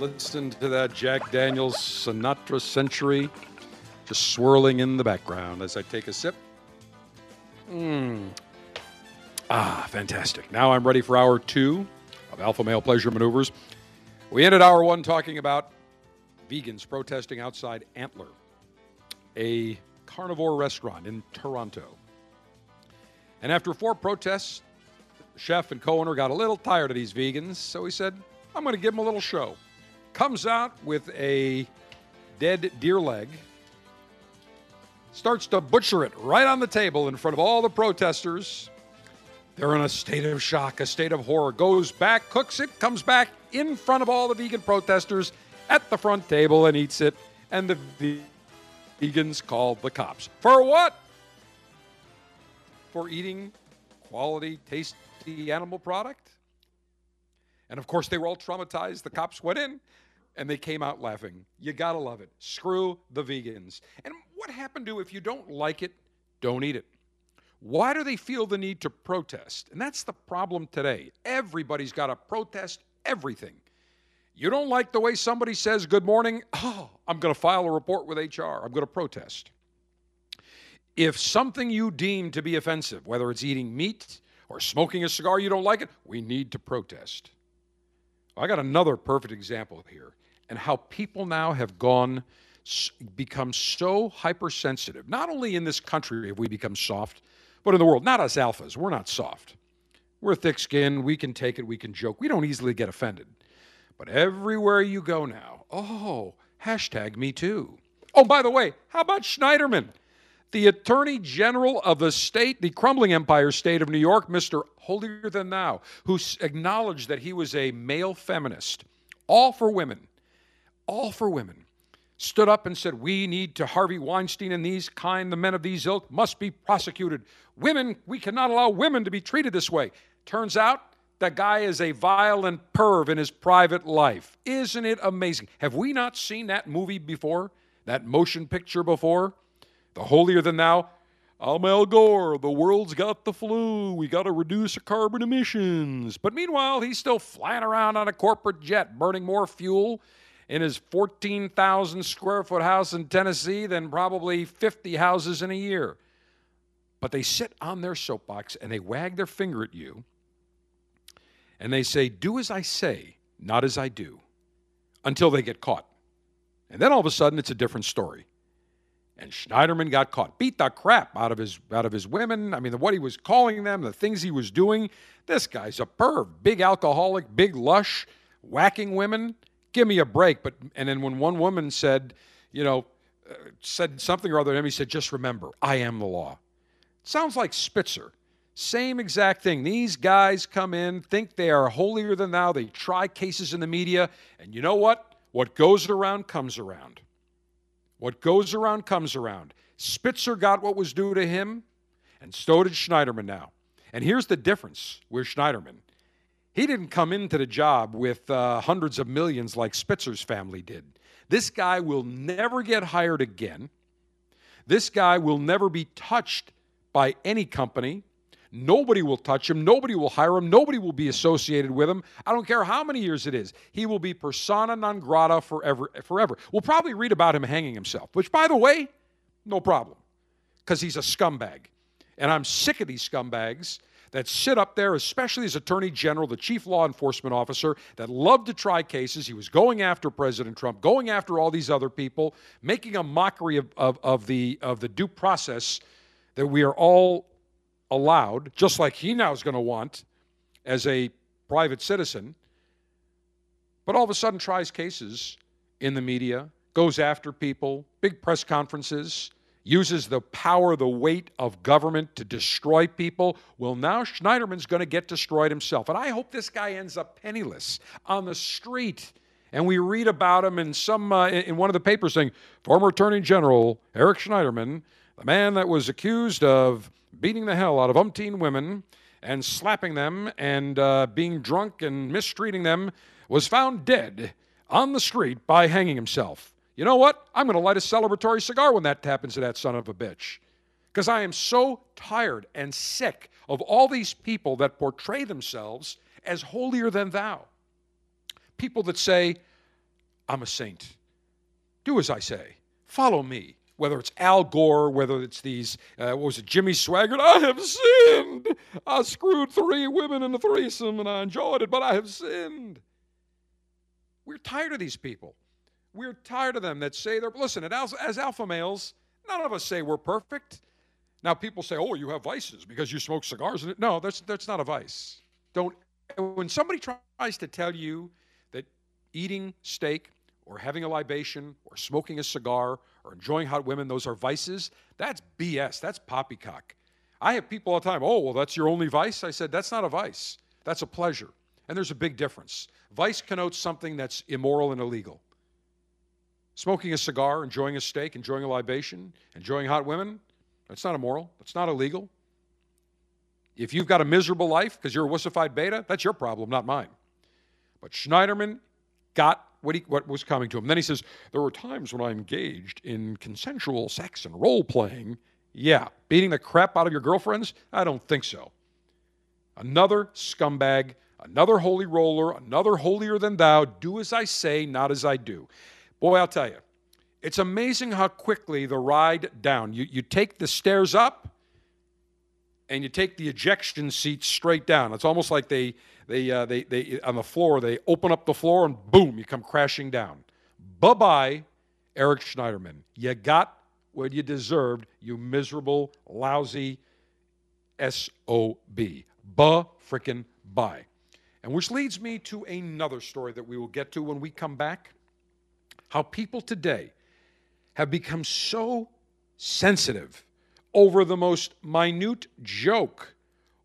Listen to that Jack Daniels Sinatra Century just swirling in the background as I take a sip. Fantastic. Now I'm ready for hour two of Alpha Male Pleasure Maneuvers. We ended hour one talking about vegans protesting outside Antler, a carnivore restaurant in Toronto. And after four protests, the chef and co-owner got a little tired of these vegans, so he said, I'm going to give him a little show. Comes out with a dead deer leg. Starts to butcher it right on the table in front of all the protesters. They're in a state of shock, a state of horror. Goes back, cooks it, comes back in front of all the vegan protesters at the front table and eats it. And the vegans called the cops. For what? For eating quality, tasty animal product? And of course, they were all traumatized. The cops went in and they came out laughing. You gotta love it. Screw the vegans. And what happened to, if you don't like it, don't eat it? Why do they feel the need to protest? And that's the problem today. Everybody's got to protest everything. You don't like the way somebody says good morning? Oh, I'm going to file a report with HR. I'm going to protest. If something you deem to be offensive, whether it's eating meat or smoking a cigar, you don't like it, we need to protest. I got another perfect example here, and how people now have become so hypersensitive. Not only in this country have we become soft, but in the world. Not us alphas. We're not soft. We're thick-skinned. We can take it. We can joke. We don't easily get offended. But everywhere you go now, oh, hashtag me too. Oh, by the way, how about Schneiderman? The Attorney General of the state, the crumbling empire state of New York, Mr. Holier Than Thou, who acknowledged that he was a male feminist, all for women, stood up and said, we need to Harvey Weinstein and these kind, the men of these ilk must be prosecuted. Women, we cannot allow women to be treated this way. Turns out that guy is a violent perv in his private life. Isn't it amazing? Have we not seen that movie before? That motion picture before? The holier than thou, I'm Al Gore, the world's got the flu, we got to reduce our carbon emissions. But meanwhile, he's still flying around on a corporate jet, burning more fuel in his 14,000 square foot house in Tennessee than probably 50 houses in a year. But they sit on their soapbox and they wag their finger at you and they say, do as I say, not as I do, until they get caught. And then all of a sudden, it's a different story. And Schneiderman got caught, beat the crap out of his women. I mean, what he was calling them, the things he was doing. This guy's a perv, big alcoholic, big lush, whacking women. Give me a break. And then when one woman said, said something or other, and he said, just remember, I am the law. Sounds like Spitzer. Same exact thing. These guys come in, think they are holier than thou. They try cases in the media. And you know what? What goes around comes around. What goes around comes around. Spitzer got what was due to him, and so did Schneiderman now. And here's the difference with Schneiderman. He didn't come into the job with hundreds of millions like Spitzer's family did. This guy will never get hired again. This guy will never be touched by any company. Nobody will touch him. Nobody will hire him. Nobody will be associated with him. I don't care how many years it is. He will be persona non grata forever. We'll probably read about him hanging himself, which, by the way, no problem, because he's a scumbag. And I'm sick of these scumbags that sit up there, especially as Attorney General, the chief law enforcement officer, that loved to try cases. He was going after President Trump, going after all these other people, making a mockery of the due process that we are all allowed, just like he now is going to want as a private citizen, but all of a sudden tries cases in the media, goes after people, big press conferences, uses the power, the weight of government to destroy people. Well, now Schneiderman's going to get destroyed himself. And I hope this guy ends up penniless on the street. And we read about him in one of the papers saying, former Attorney General Eric Schneiderman, the man that was accused of beating the hell out of umpteen women and slapping them and being drunk and mistreating them, was found dead on the street by hanging himself. You know what? I'm going to light a celebratory cigar when that happens to that son of a bitch, because I am so tired and sick of all these people that portray themselves as holier than thou. People that say, I'm a saint. Do as I say. Follow me. Whether it's Al Gore, whether it's these, Jimmy Swaggart, I have sinned. I screwed 3 women in a threesome and I enjoyed it, but I have sinned. We're tired of these people. We're tired of them that say they're, listen, as alpha males, none of us say we're perfect. Now people say, oh, you have vices because you smoke cigars. No, that's not a vice. When somebody tries to tell you that eating steak or having a libation or smoking a cigar or enjoying hot women, those are vices, that's BS. That's poppycock. I have people all the time, oh, well, that's your only vice? I said, that's not a vice. That's a pleasure. And there's a big difference. Vice connotes something that's immoral and illegal. Smoking a cigar, enjoying a steak, enjoying a libation, enjoying hot women, that's not immoral. That's not illegal. If you've got a miserable life because you're a wussified beta, that's your problem, not mine. But Schneiderman got what was coming to him. Then he says, there were times when I engaged in consensual sex and role-playing. Yeah, beating the crap out of your girlfriends? I don't think so. Another scumbag, another holy roller, another holier than thou, do as I say, not as I do. Boy, I'll tell you, it's amazing how quickly the ride down. You take the stairs up, and you take the ejection seat straight down. It's almost like they on the floor, they open up the floor, and boom, you come crashing down. Bye-bye, Eric Schneiderman. You got what you deserved, you miserable, lousy S.O.B. Ba-frickin-bye. And which leads me to another story that we will get to when we come back. How people today have become so sensitive over the most minute joke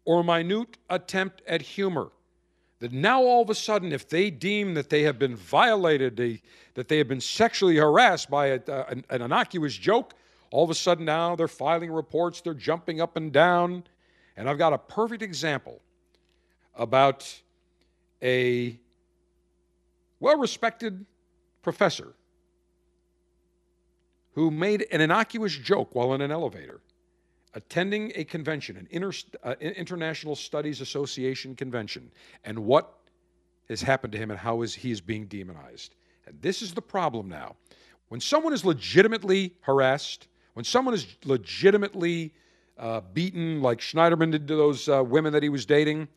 or minute attempt at humor that now all of a sudden, if they deem that they have been violated, that they have been sexually harassed by an innocuous joke, all of a sudden now they're filing reports, they're jumping up and down. And I've got a perfect example about a well-respected professor who made an innocuous joke while in an elevator attending a convention, an International Studies Association convention, and what has happened to him and how he is being demonized. And this is the problem now. When someone is legitimately harassed, when someone is legitimately beaten, like Schneiderman did to those women that he was dating,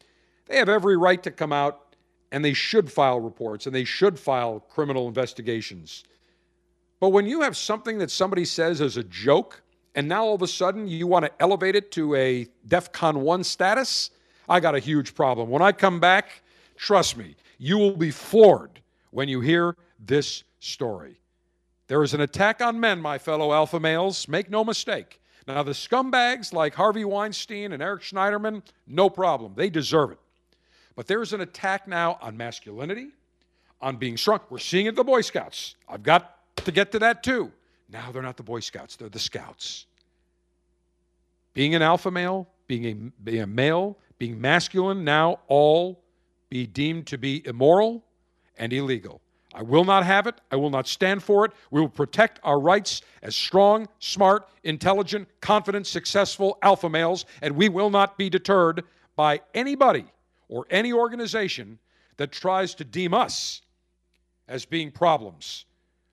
they have every right to come out, and they should file reports, and they should file criminal investigations. But when you have something that somebody says as a joke, and now all of a sudden you want to elevate it to a DEFCON 1 status, I got a huge problem. When I come back, trust me, you will be floored when you hear this story. There is an attack on men, my fellow alpha males. Make no mistake. Now, the scumbags like Harvey Weinstein and Eric Schneiderman, no problem. They deserve it. But there is an attack now on masculinity, on being strong. We're seeing it in the Boy Scouts. I've got to get to that too. Now they're not the Boy Scouts, they're the Scouts. Being an alpha male, being a male, being masculine, now all be deemed to be immoral and illegal. I will not have it. I will not stand for it. We will protect our rights as strong, smart, intelligent, confident, successful alpha males, and we will not be deterred by anybody or any organization that tries to deem us as being problems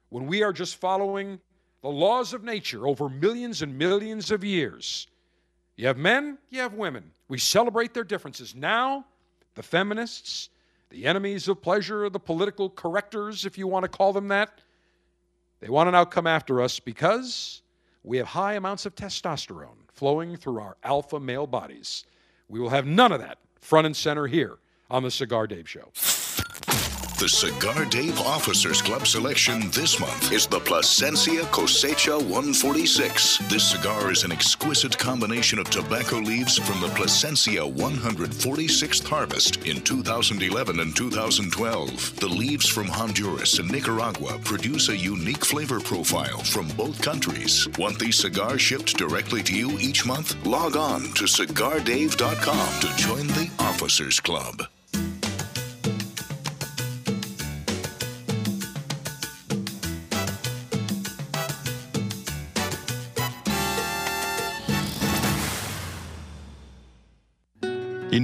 when we are just following the laws of nature over millions and millions of years. You have men, you have women. We celebrate their differences. Now, the feminists, the enemies of pleasure, the political correctors, if you want to call them that, they want to now come after us because we have high amounts of testosterone flowing through our alpha male bodies. We will have none of that front and center here on The Cigar Dave Show. The Cigar Dave Officers Club selection this month is the Plasencia Cosecha 146. This cigar is an exquisite combination of tobacco leaves from the Plasencia 146th harvest in 2011 and 2012. The leaves from Honduras and Nicaragua produce a unique flavor profile from both countries. Want these cigars shipped directly to you each month? Log on to CigarDave.com to join the Officers Club. In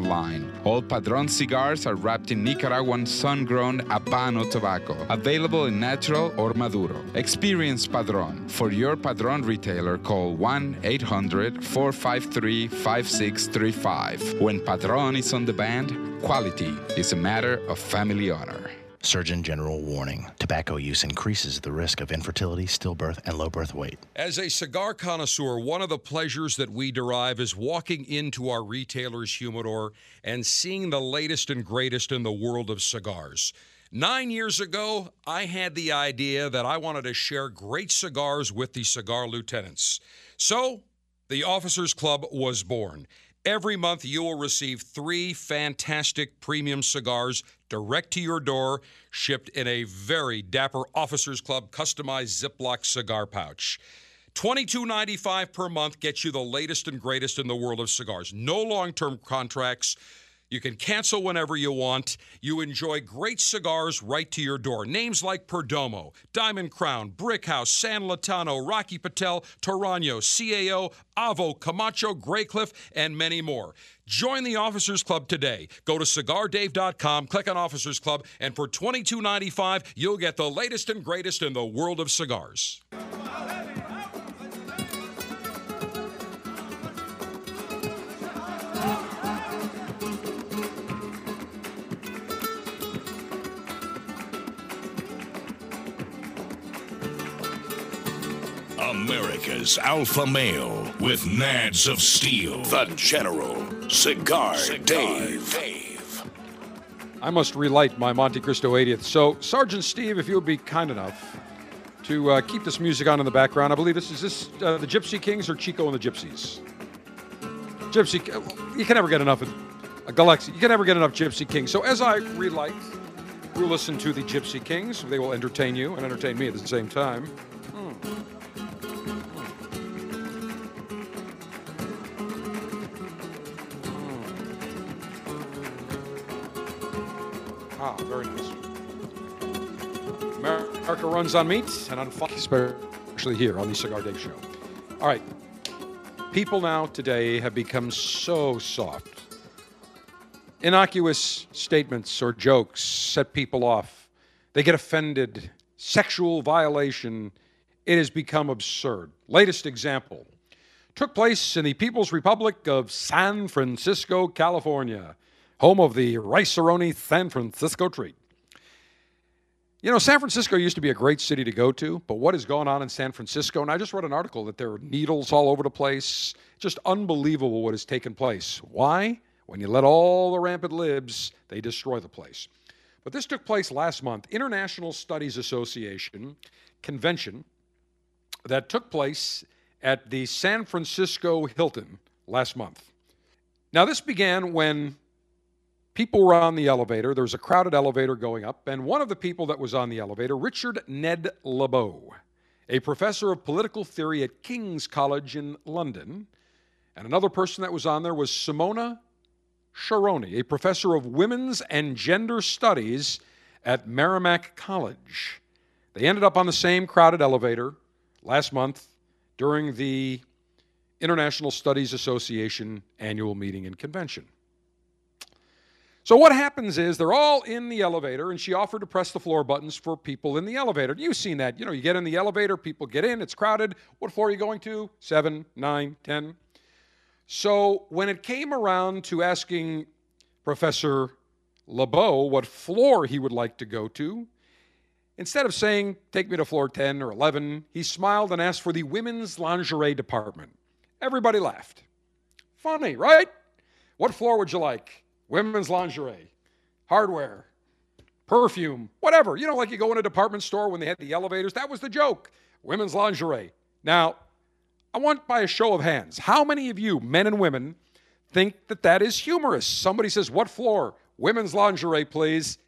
line. All Padron cigars are wrapped in Nicaraguan sun-grown Habano tobacco, available in natural or maduro. Experience Padron. For your Padron retailer, call 1-800-453-5635. When Padron is on the band, quality is a matter of family honor. Surgeon General warning. Tobacco use increases the risk of infertility, stillbirth, and low birth weight. As a cigar connoisseur, one of the pleasures that we derive is walking into our retailer's humidor and seeing the latest and greatest in the world of cigars. 9 years ago, I had the idea that I wanted to share great cigars with the cigar lieutenants. So, the Officers Club was born. Every month, you will receive 3 fantastic premium cigars direct to your door, shipped in a very dapper Officers Club customized Ziploc cigar pouch. $22.95 per month gets you the latest and greatest in the world of cigars. No long-term contracts. You can cancel whenever you want. You enjoy great cigars right to your door. Names like Perdomo, Diamond Crown, Brick House, San Latano, Rocky Patel, Torano, CAO, Avo, Camacho, Graycliff, and many more. Join the Officers Club today. Go to CigarDave.com, click on Officers Club, and for $22.95, you'll get the latest and greatest in the world of cigars. America's Alpha Male with Nads of Steel, the General, Cigar Dave. I must relight my Monte Cristo 80th. So, Sergeant Steve, if you would be kind enough to keep this music on in the background. I believe this is the Gypsy Kings or Chico and the Gypsies? You can never get enough of a Galaxy. You can never get enough Gypsy Kings. So as I relight, we'll listen to the Gypsy Kings. They will entertain you and entertain me at the same time. Ah, very nice. America runs on meat and on fun, especially here on the Cigar Dave Show. All right. People now today have become so soft. Innocuous statements or jokes set people off. They get offended. Sexual violation. It has become absurd. Latest example took place in the People's Republic of San Francisco, California. Home of the Rice-A-Roni San Francisco treat. You know, San Francisco used to be a great city to go to, but what is going on in San Francisco? And I just read an article that there are needles all over the place. Just unbelievable what has taken place. Why? When you let all the rampant libs, they destroy the place. But this took place last month. International Studies Association convention that took place at the San Francisco Hilton last month. Now, this began when people were on the elevator. There was a crowded elevator going up, and one of the people that was on the elevator, Richard Ned LeBeau, a professor of political theory at King's College in London, and another person that was on there was Simona Sharoni, a professor of women's and gender studies at Merrimack College. They ended up on the same crowded elevator last month during the International Studies Association annual meeting and convention. So what happens is they're all in the elevator, and she offered to press the floor buttons for people in the elevator. You've seen that. You know, you get in the elevator, people get in, it's crowded. What floor are you going to? 7, 9, 10. So when it came around to asking Professor LeBeau what floor he would like to go to, instead of saying, take me to floor 10 or 11, he smiled and asked for the women's lingerie department. Everybody laughed. Funny, right? What floor would you like? Women's lingerie, hardware, perfume, whatever. You know, like you go in a department store when they had the elevators. That was the joke. Women's lingerie. Now, I want by a show of hands, how many of you, men and women, think that that is humorous? Somebody says, what floor? Women's lingerie, please.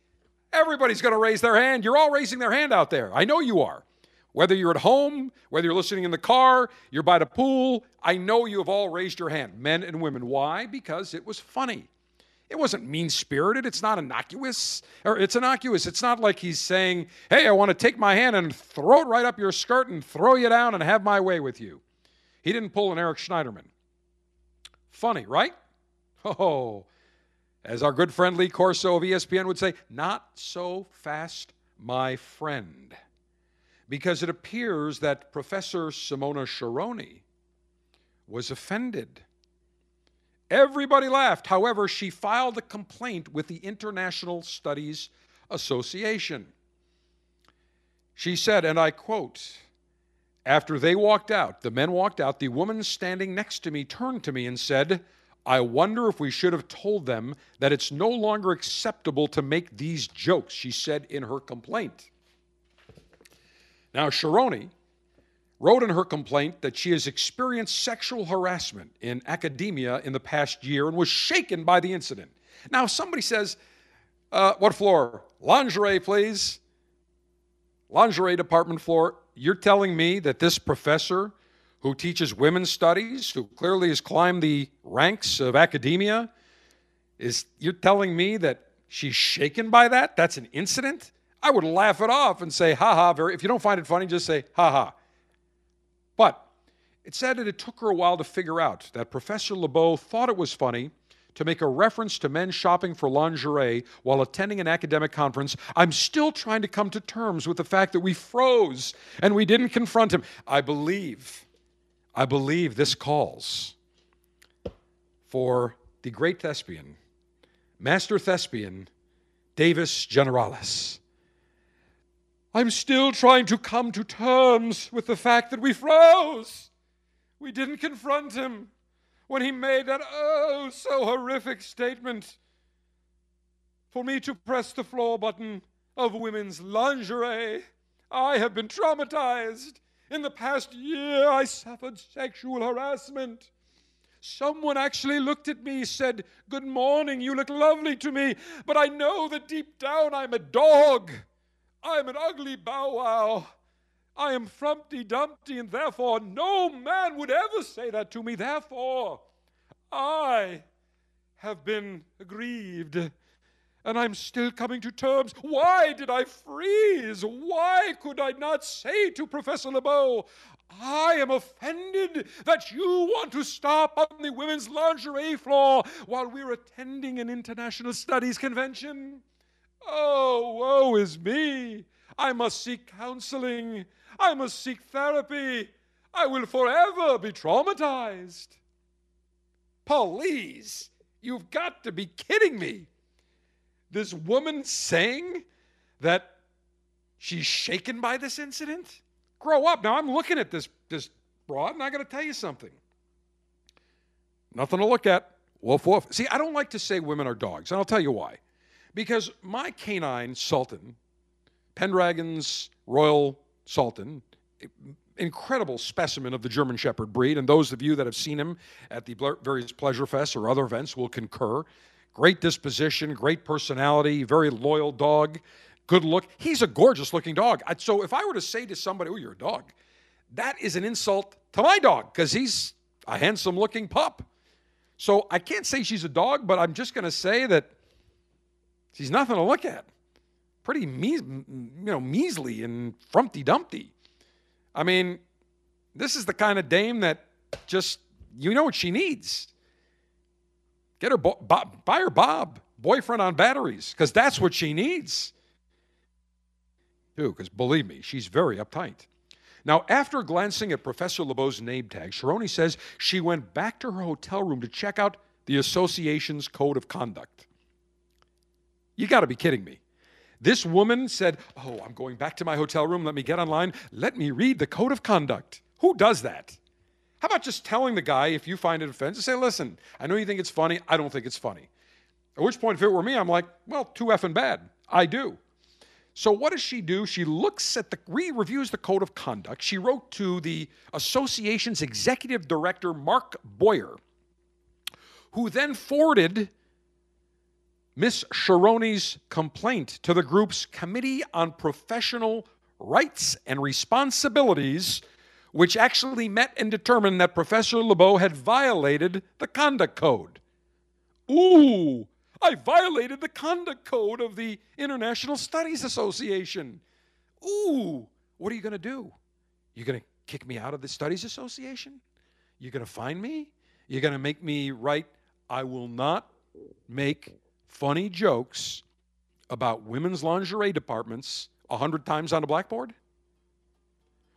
Everybody's going to raise their hand. You're all raising their hand out there. I know you are. Whether you're at home, whether you're listening in the car, you're by the pool, I know you have all raised your hand, men and women. Why? Because it was funny. It wasn't mean-spirited. It's not innocuous. Or it's innocuous. It's not like he's saying, hey, I want to take my hand and throw it right up your skirt and throw you down and have my way with you. He didn't pull an Eric Schneiderman. Funny, right? Oh, as our good friend Lee Corso of ESPN would say, not so fast, my friend. Because it appears that Professor Simona Sharoni was offended. Everybody laughed. However, she filed a complaint with the International Studies Association. She said, and I quote, after they walked out, the men walked out, the woman standing next to me turned to me and said, I wonder if we should have told them that it's no longer acceptable to make these jokes, she said in her complaint. Now, Sharoni wrote in her complaint that she has experienced sexual harassment in academia in the past year and was shaken by the incident. Now, if somebody says, what floor? Lingerie, please. Lingerie department floor. You're telling me that this professor who teaches women's studies, who clearly has climbed the ranks of academia, you're telling me that she's shaken by that? That's an incident? I would laugh it off and say, ha-ha. If you don't find it funny, just say, ha-ha. But it said that it took her a while to figure out that Professor LeBeau thought it was funny to make a reference to men shopping for lingerie while attending an academic conference. I'm still trying to come to terms with the fact that we froze and we didn't confront him. I believe this calls for the great thespian, master thespian, Davis Generalis. I'm still trying to come to terms with the fact that we froze. We didn't confront him when he made that oh so horrific statement. For me to press the floor button of women's lingerie, I have been traumatized. In the past year, I suffered sexual harassment. Someone actually looked at me, said, good morning, you look lovely to me, but I know that deep down I'm a dog. I'm an ugly bow wow. I am Frumpty Dumpty, and therefore no man would ever say that to me. Therefore, I have been aggrieved. And I'm still coming to terms. Why did I freeze? Why could I not say to Professor LeBeau, I am offended that you want to stop on the women's lingerie floor while we're attending an international studies convention? Oh, woe is me. I must seek counseling. I must seek therapy. I will forever be traumatized. Please, you've got to be kidding me. This woman saying that she's shaken by this incident? Grow up. Now, I'm looking at this broad, and I got to tell you something. Nothing to look at. Woof, woof. See, I don't like to say women are dogs, and I'll tell you why. Because my canine, Sultan, Pendragon's Royal Sultan, incredible specimen of the German Shepherd breed, and those of you that have seen him at the various pleasure fests or other events will concur. Great disposition, great personality, very loyal dog, good look. He's a gorgeous-looking dog. So if I were to say to somebody, oh, you're a dog, that is an insult to my dog because he's a handsome-looking pup. So I can't say she's a dog, but I'm just going to say that she's nothing to look at. Pretty measly and Frumpty Dumpty. I mean, this is the kind of dame that just, you know what she needs. Get her buy her Bob, boyfriend on batteries, because that's what she needs. Because believe me, she's very uptight. Now, after glancing at Professor LeBeau's name tag, Sharoni says she went back to her hotel room to check out the association's code of conduct. You got to be kidding me. This woman said, oh, I'm going back to my hotel room. Let me get online. Let me read the code of conduct. Who does that? How about just telling the guy, if you find it offensive, say, listen, I know you think it's funny. I don't think it's funny. At which point, if it were me, I'm like, well, too effing bad. I do. So what does she do? She looks at re-reviews the code of conduct. She wrote to the association's executive director, Mark Boyer, who then forwarded Miss Sharoni's complaint to the group's Committee on Professional Rights and Responsibilities, which actually met and determined that Professor LeBeau had violated the conduct code. Ooh, I violated the conduct code of the International Studies Association. Ooh, what are you going to do? You're going to kick me out of the Studies Association? You're going to fine me? You're going to make me write, I will not make funny jokes about women's lingerie departments 100 times on a blackboard?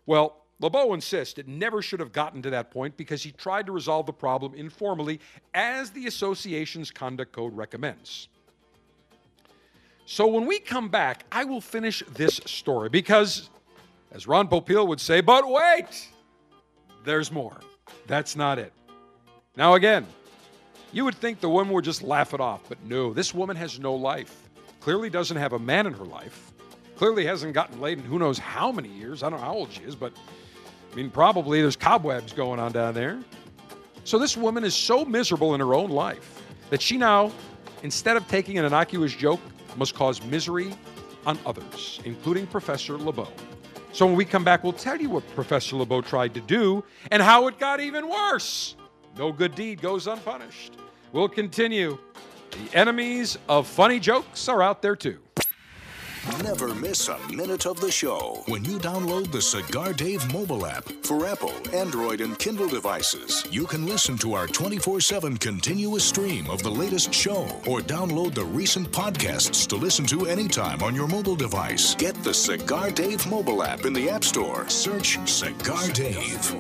Well, LeBeau insists it never should have gotten to that point because he tried to resolve the problem informally as the association's conduct code recommends. So when we come back, I will finish this story because, as Ron Popeil would say, but wait, there's more. That's not it. Now again, you would think the woman would just laugh it off, but no, this woman has no life. Clearly doesn't have a man in her life. Clearly hasn't gotten laid in who knows how many years. I don't know how old she is, but I mean, probably there's cobwebs going on down there. So this woman is so miserable in her own life that she now, instead of taking an innocuous joke, must cause misery on others, including Professor LeBeau. So when we come back, we'll tell you what Professor LeBeau tried to do and how it got even worse. No good deed goes unpunished. We'll continue. The enemies of funny jokes are out there too. Never miss a minute of the show when you download the Cigar Dave mobile app. For Apple, Android, and Kindle devices, you can listen to our 24/7 continuous stream of the latest show or download the recent podcasts to listen to anytime on your mobile device. Get the Cigar Dave mobile app in the App Store. Search Cigar Dave.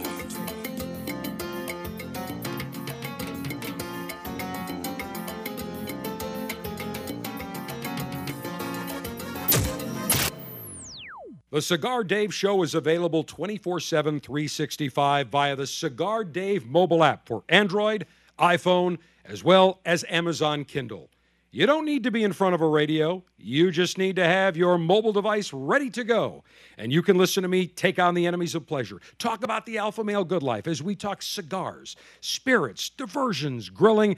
The Cigar Dave Show is available 24/7, 365 via the Cigar Dave mobile app for Android, iPhone, as well as Amazon Kindle. You don't need to be in front of a radio. You just need to have your mobile device ready to go. And you can listen to me take on the enemies of pleasure, talk about the alpha male good life as we talk cigars, spirits, diversions, grilling,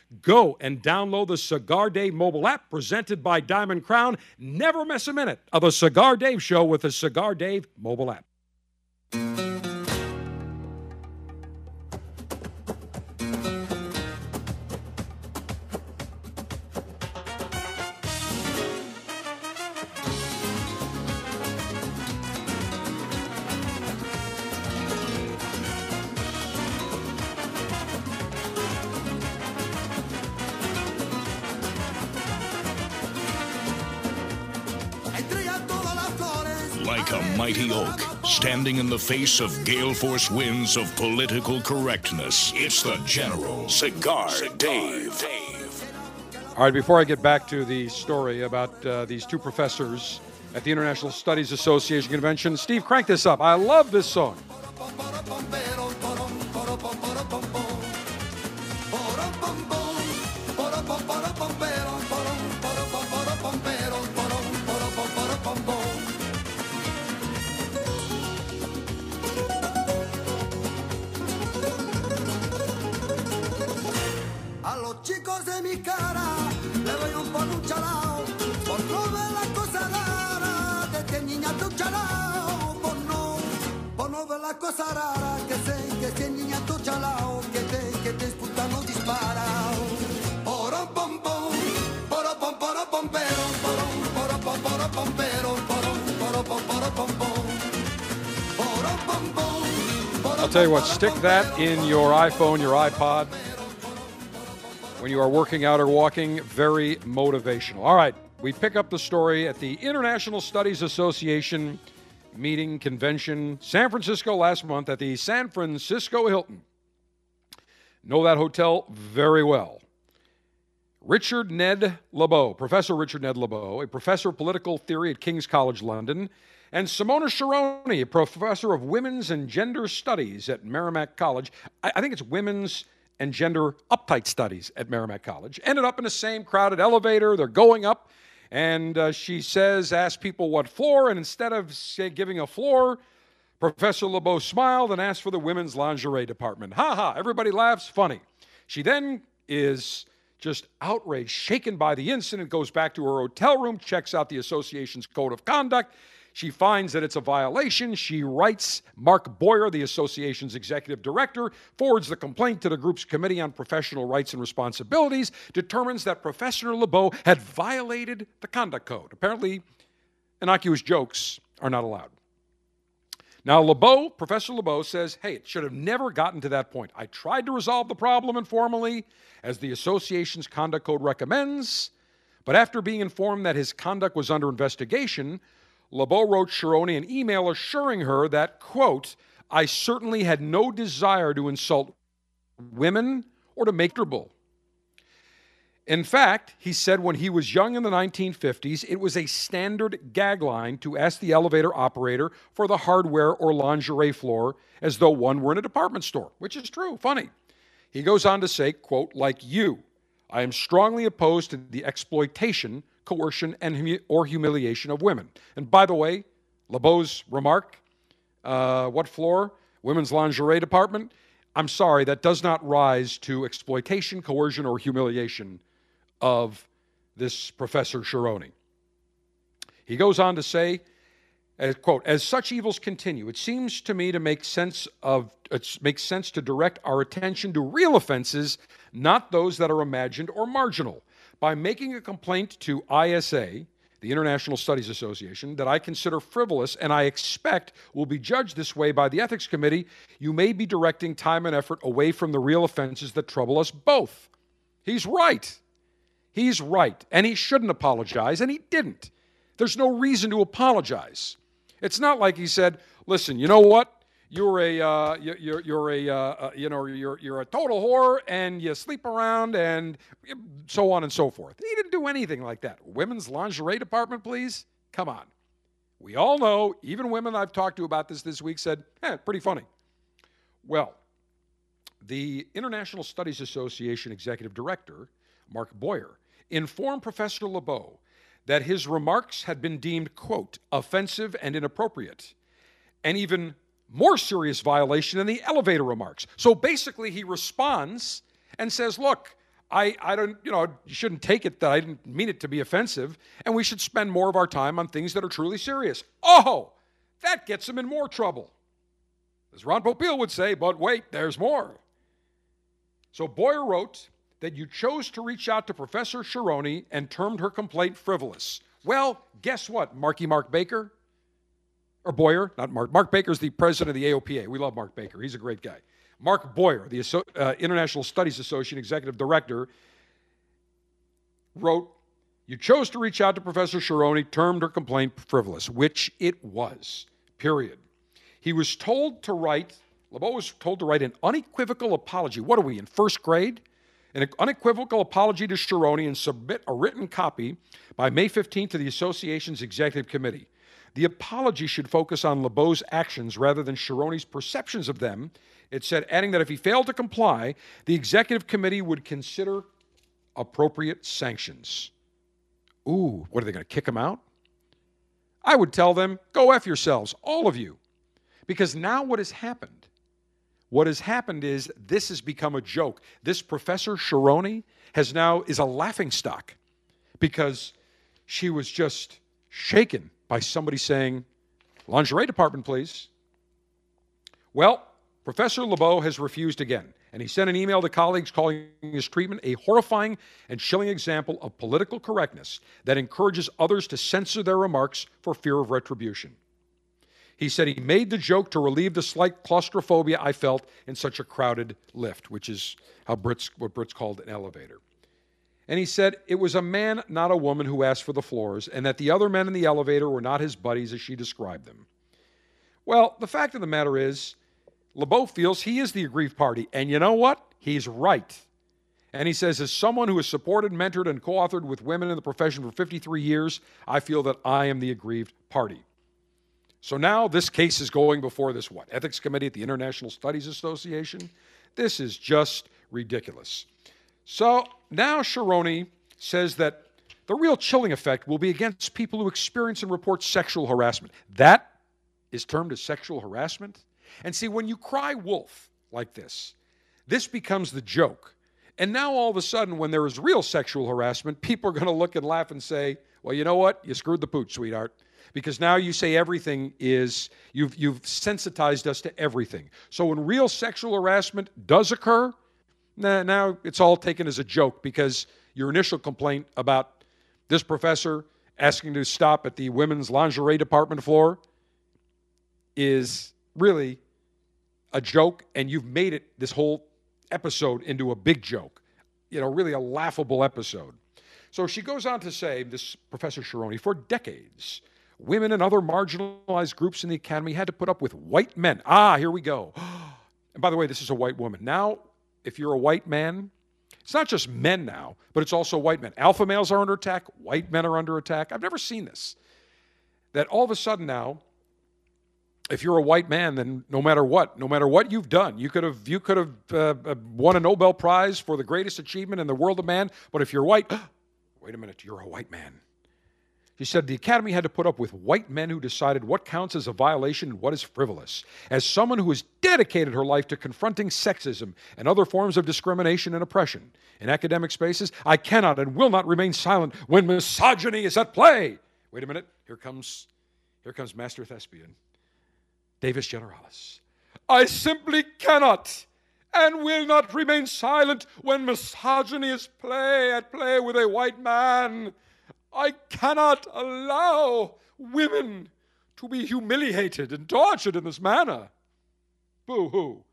go and download the Cigar Dave mobile app presented by Diamond Crown. Never miss a minute of a Cigar Dave Show with the Cigar Dave mobile app. Standing in the face of gale force winds of political correctness, it's the General Cigar Dave. All right, before I get back to the story about these two professors at the International Studies Association Convention, Steve, crank this up. I love this song. I'll tell you what, stick that in your iPhone, your iPod, when you are working out or walking. Very motivational. All right, we pick up the story at the International Studies Association meeting convention, San Francisco last month at the San Francisco Hilton. Know that hotel very well. Richard Ned LeBeau, Professor Richard Ned LeBeau, a professor of political theory at King's College London, and Simona Sharoni, a professor of women's and gender studies at Merrimack College. I think it's women's and gender uptight studies at Merrimack College. Ended up in the same crowded elevator. They're going up. And she says, ask people what floor, and instead of, say, giving a floor, Professor LeBeau smiled and asked for the women's lingerie department. Ha ha, everybody laughs, funny. She then is just outraged, shaken by the incident, goes back to her hotel room, checks out the association's code of conduct. She finds that it's a violation. She writes Mark Boyer, the association's executive director, forwards the complaint to the group's Committee on Professional Rights and Responsibilities, determines that Professor LeBeau had violated the conduct code. Apparently, innocuous jokes are not allowed. Now, LeBeau, Professor LeBeau says, hey, it should have never gotten to that point. I tried to resolve the problem informally, as the association's conduct code recommends, but after being informed that his conduct was under investigation, LeBeau wrote Sharoni an email assuring her that, quote, I certainly had no desire to insult women or to make trouble. In fact, he said when he was young in the 1950s, it was a standard gag line to ask the elevator operator for the hardware or lingerie floor as though one were in a department store, which is true, funny. He goes on to say, quote, like you, I am strongly opposed to the exploitation, coercion, and humiliation of women. And by the way, LeBeau's remark, what floor? Women's lingerie department? I'm sorry, that does not rise to exploitation, coercion, or humiliation of this Professor Sharoni. He goes on to say, quote, as such evils continue, it seems to me to make sense to direct our attention to real offenses, not those that are imagined or marginal. By making a complaint to ISA, the International Studies Association, that I consider frivolous and I expect will be judged this way by the Ethics Committee, you may be directing time and effort away from the real offenses that trouble us both. He's right. He's right. And he shouldn't apologize, and he didn't. There's no reason to apologize. It's not like he said, listen, you know what? You're a total whore, and you sleep around, and so on and so forth. He didn't do anything like that. Women's lingerie department, please? Come on. We all know, even women I've talked to about this week said, eh, pretty funny. Well, the International Studies Association Executive Director, Mark Boyer, informed Professor LeBeau that his remarks had been deemed, quote, offensive and inappropriate, and even more serious violation than the elevator remarks. So basically he responds and says, look, I don't, you know, you shouldn't take it that I didn't mean it to be offensive, and we should spend more of our time on things that are truly serious. Oh, that gets him in more trouble. As Ron Popeil would say, but wait, there's more. So Boyer wrote that you chose to reach out to Professor Sharoni and termed her complaint frivolous. Well, guess what, Marky Mark Baker? Or Boyer, not Mark. Mark Baker's the president of the AOPA. We love Mark Baker. He's a great guy. Mark Boyer, the International Studies Association Executive Director, wrote, you chose to reach out to Professor Sharoni, termed her complaint frivolous, which it was, period. He was told to write, LeBeau was told to write an unequivocal apology. What are we, in first grade? An unequivocal apology to Sharoni and submit a written copy by May 15th to the association's executive committee. The apology should focus on LeBeau's actions rather than Sharoni's perceptions of them. It said, adding that if he failed to comply, the executive committee would consider appropriate sanctions. Ooh, what, are they going to kick him out? I would tell them, go F yourselves, all of you. Because now what has happened is this has become a joke. This Professor Sharoni is a laughingstock because she was just shaken by somebody saying, lingerie department, please. Well, Professor LeBeau has refused again, and he sent an email to colleagues calling his treatment a horrifying and chilling example of political correctness that encourages others to censor their remarks for fear of retribution. He said he made the joke to relieve the slight claustrophobia I felt in such a crowded lift, which is what Brits called an elevator. And he said it was a man, not a woman, who asked for the floors, and that the other men in the elevator were not his buddies as she described them. Well, the fact of the matter is, LeBeau feels he is the aggrieved party, and you know what? He's right. And he says, as someone who has supported, mentored, and co-authored with women in the profession for 53 years, I feel that I am the aggrieved party. So now this case is going before this, what, Ethics Committee at the International Studies Association? This is just ridiculous. So now Sharoni says that the real chilling effect will be against people who experience and report sexual harassment. That is termed as sexual harassment. And see, when you cry wolf like this becomes the joke. And now all of a sudden, when there is real sexual harassment, people are going to look and laugh and say, well, you know what? You screwed the pooch, sweetheart. Because now you say everything is, you've sensitized us to everything. So when real sexual harassment does occur, now it's all taken as a joke because your initial complaint about this professor asking to stop at the women's lingerie department floor is really a joke, and you've made it, this whole episode, into a big joke, really a laughable episode. So she goes on to say, this Professor Sharoni, for decades, women and other marginalized groups in the academy had to put up with white men. Ah, here we go. And by the way, this is a white woman. Now, if you're a white man, it's not just men now, but it's also white men. Alpha males are under attack. White men are under attack. I've never seen this. That all of a sudden now, if you're a white man, then no matter what you've done, you could have won a Nobel Prize for the greatest achievement in the world of man. But if you're white, wait a minute, you're a white man. She said the Academy had to put up with white men who decided what counts as a violation and what is frivolous. As someone who has dedicated her life to confronting sexism and other forms of discrimination and oppression in academic spaces, I cannot and will not remain silent when misogyny is at play. Wait a minute, here comes Master Thespian, Davis Generalis. I simply cannot and will not remain silent when misogyny is at play with a white man. I cannot allow women to be humiliated and tortured in this manner. Boo-hoo.